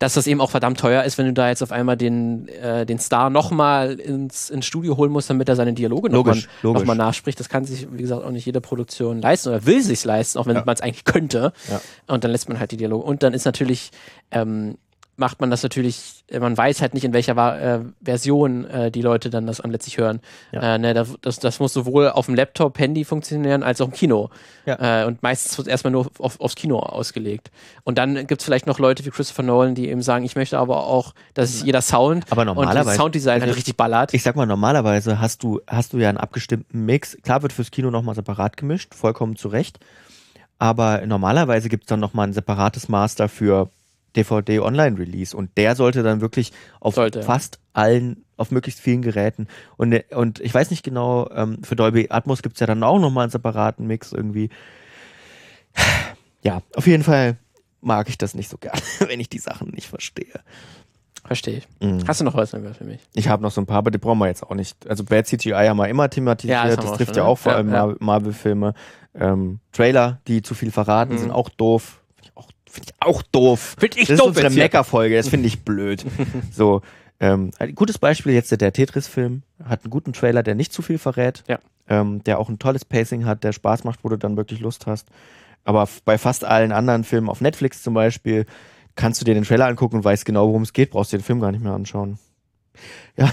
dass das eben auch verdammt teuer ist, wenn du da jetzt auf einmal den, äh, den Star nochmal ins, ins Studio holen musst, damit er seine Dialoge nochmal noch mal nachspricht. Das kann sich, wie gesagt, auch nicht jede Produktion leisten oder will sich leisten, auch wenn ja. man es eigentlich könnte. Ja. Und dann lässt man halt die Dialoge. Und dann ist natürlich... Ähm, macht man das natürlich, man weiß halt nicht, in welcher äh, Version äh, die Leute dann das letztlich hören. Ja. Äh, ne, das, das, das muss sowohl auf dem Laptop, Handy funktionieren, als auch im Kino. Ja. Äh, und meistens wird erstmal nur auf, aufs Kino ausgelegt. Und dann gibt es vielleicht noch Leute wie Christopher Nolan, die eben sagen, ich möchte aber auch, dass jeder Sound aber normalerweise, und das Sounddesign halt richtig ballert. Ich sag mal, normalerweise hast du, hast du ja einen abgestimmten Mix. Klar wird fürs Kino nochmal separat gemischt, vollkommen zu Recht. Aber normalerweise gibt es dann nochmal ein separates Master für D V D-Online-Release und der sollte dann wirklich auf sollte. fast allen, auf möglichst vielen Geräten und, und ich weiß nicht genau, ähm, für Dolby Atmos gibt es ja dann auch nochmal einen separaten Mix irgendwie. Ja, auf jeden Fall mag ich das nicht so gerne, wenn ich die Sachen nicht verstehe. Verstehe ich. Mhm. Hast du noch was für mich? Ich habe noch so ein paar, aber die brauchen wir jetzt auch nicht. Also Bad C G I haben wir immer thematisiert, ja, das, das trifft schon, ja auch vor ja, allem ja. Marvel-Filme. Ähm, Trailer, die zu viel verraten, mhm. sind auch doof. Finde ich auch doof. Find ich das doof ist unsere Meckerfolge, das finde ich blöd. So, ähm, ein gutes Beispiel jetzt der Tetris-Film. Hat einen guten Trailer, der nicht zu viel verrät. Ja. Ähm, der auch ein tolles Pacing hat, der Spaß macht, wo du dann wirklich Lust hast. Aber f- bei fast allen anderen Filmen auf Netflix zum Beispiel kannst du dir den Trailer angucken und weißt genau, worum es geht. Brauchst du den Film gar nicht mehr anschauen. Ja,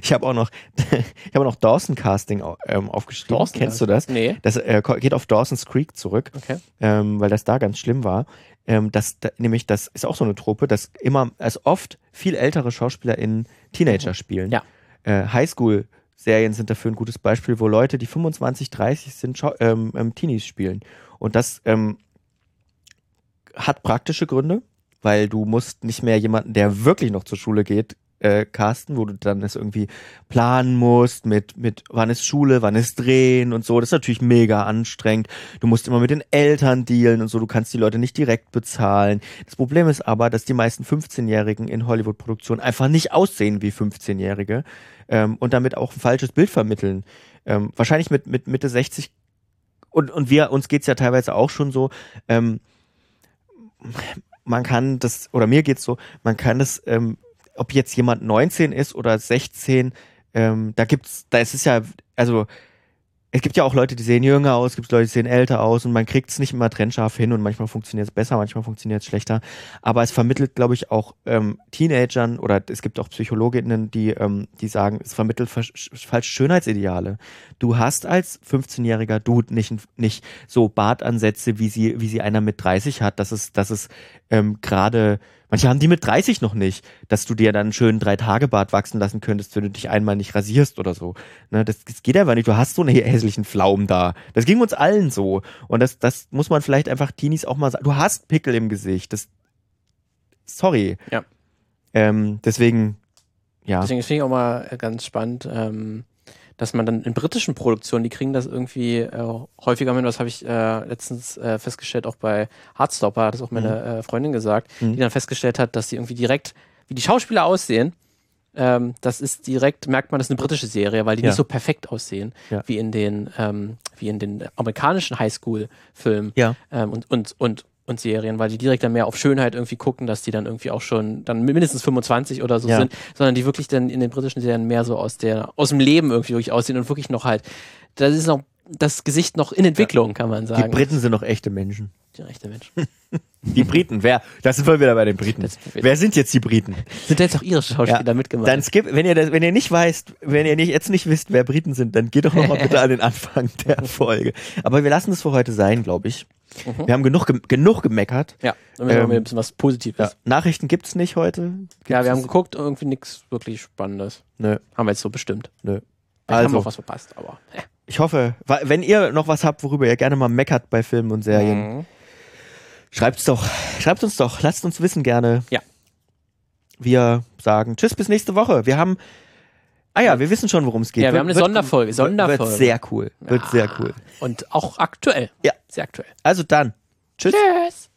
ich habe auch noch, ich habe noch Dawson Casting ähm, aufgeschrieben. Dawson, kennst du das? Nee. Das äh, geht auf Dawson's Creek zurück, okay. ähm, weil das da ganz schlimm war. Ähm, das, da, nämlich, das ist auch so eine Trope, dass immer, als oft viel ältere SchauspielerInnen Teenager mhm. spielen. Ja. Äh, Highschool-Serien sind dafür ein gutes Beispiel, wo Leute, die fünfundzwanzig, dreißig sind, Schau- ähm, ähm, Teenies spielen. Und das ähm, hat praktische Gründe, weil du musst nicht mehr jemanden, der wirklich noch zur Schule geht, äh, casten, wo du dann es irgendwie planen musst mit, mit wann ist Schule, wann ist Drehen und so. Das ist natürlich mega anstrengend. Du musst immer mit den Eltern dealen und so. Du kannst die Leute nicht direkt bezahlen. Das Problem ist aber, dass die meisten fünfzehnjährigen in Hollywood-Produktionen einfach nicht aussehen wie fünfzehnjährige ähm, und damit auch ein falsches Bild vermitteln. Ähm, wahrscheinlich mit, mit Mitte sechzig und, und wir, uns geht's ja teilweise auch schon so, ähm, man kann das, oder mir geht's so, man kann das, ähm, ob jetzt jemand neunzehn ist oder sechzehn, ähm, da gibt's, da ist es ja, also es gibt ja auch Leute, die sehen jünger aus, es gibt Leute, die sehen älter aus und man kriegt's nicht immer trennscharf hin und manchmal funktioniert's besser, manchmal funktioniert's schlechter, aber es vermittelt, glaube ich, auch ähm, Teenagern oder es gibt auch PsychologInnen, die, ähm, die sagen, es vermittelt falsche Schönheitsideale. Du hast als fünfzehnjähriger Dude nicht, nicht so Bartansätze, wie sie, wie sie einer mit dreißig hat, dass es, dass es ähm, gerade... Manche haben die mit dreißig noch nicht, dass du dir dann einen schönen Drei-Tage-Bart wachsen lassen könntest, wenn du dich einmal nicht rasierst oder so. Ne, das, das geht einfach nicht. Du hast so einen hässlichen Flaum da. Das ging uns allen so. Und das, das muss man vielleicht einfach Teenies auch mal sagen. Du hast Pickel im Gesicht. Das, sorry. Ja. Ähm, deswegen, ja. Deswegen finde ich auch mal ganz spannend, ähm, dass man dann in britischen Produktionen, die kriegen das irgendwie äh, häufiger mit, das habe ich äh, letztens äh, festgestellt, auch bei Heartstopper, hat das auch meine mhm. äh, Freundin gesagt, mhm. die dann festgestellt hat, dass sie irgendwie direkt, wie die Schauspieler aussehen, ähm, das ist direkt, merkt man, das ist eine britische Serie, weil die ja. nicht so perfekt aussehen, ja. wie in den ähm, wie in den amerikanischen Highschool-Filmen ja. ähm, und, und, und, und Serien, weil die direkt dann mehr auf Schönheit irgendwie gucken, dass die dann irgendwie auch schon dann mindestens fünfundzwanzig oder so ja. sind, sondern die wirklich dann in den britischen Serien mehr so aus der aus dem Leben irgendwie wirklich aussehen und wirklich noch halt, das ist noch das Gesicht noch in Entwicklung, kann man sagen. Die Briten sind noch echte Menschen. Die echte Menschen. Die Briten, wer? Da sind wir wieder bei den Briten. Wer sind jetzt die Briten? Sind da jetzt auch irische Schauspieler ja. mitgemacht? Dann skip, wenn ihr das, wenn ihr nicht weißt, wenn ihr nicht, jetzt nicht wisst, wer Briten sind, dann geht doch nochmal bitte an den Anfang der Folge. Aber wir lassen es für heute sein, glaube ich. Mhm. Wir haben genug, ge- genug gemeckert. Ja, dann müssen wir ähm, ein bisschen was Positives. Ja. Nachrichten gibt's nicht heute. Gibt's ja, wir haben geguckt, irgendwie nichts wirklich Spannendes. Nö. Haben wir jetzt so bestimmt. Nö. Also, haben wir auch was verpasst, aber. Äh. Ich hoffe, wenn ihr noch was habt, worüber ihr gerne mal meckert bei Filmen und Serien, mhm. schreibt's doch. Schreibt uns doch. Lasst uns wissen gerne. Ja. Wir sagen tschüss bis nächste Woche. Wir haben. Ah ja, wir wissen schon, worum es geht. Ja, wir wird, haben eine wird, Sonderfolge. Sonderfolge. Wird sehr cool. Wird ja. sehr cool. Und auch aktuell. Ja. Sehr aktuell. Also dann. Tschüss. Tschüss.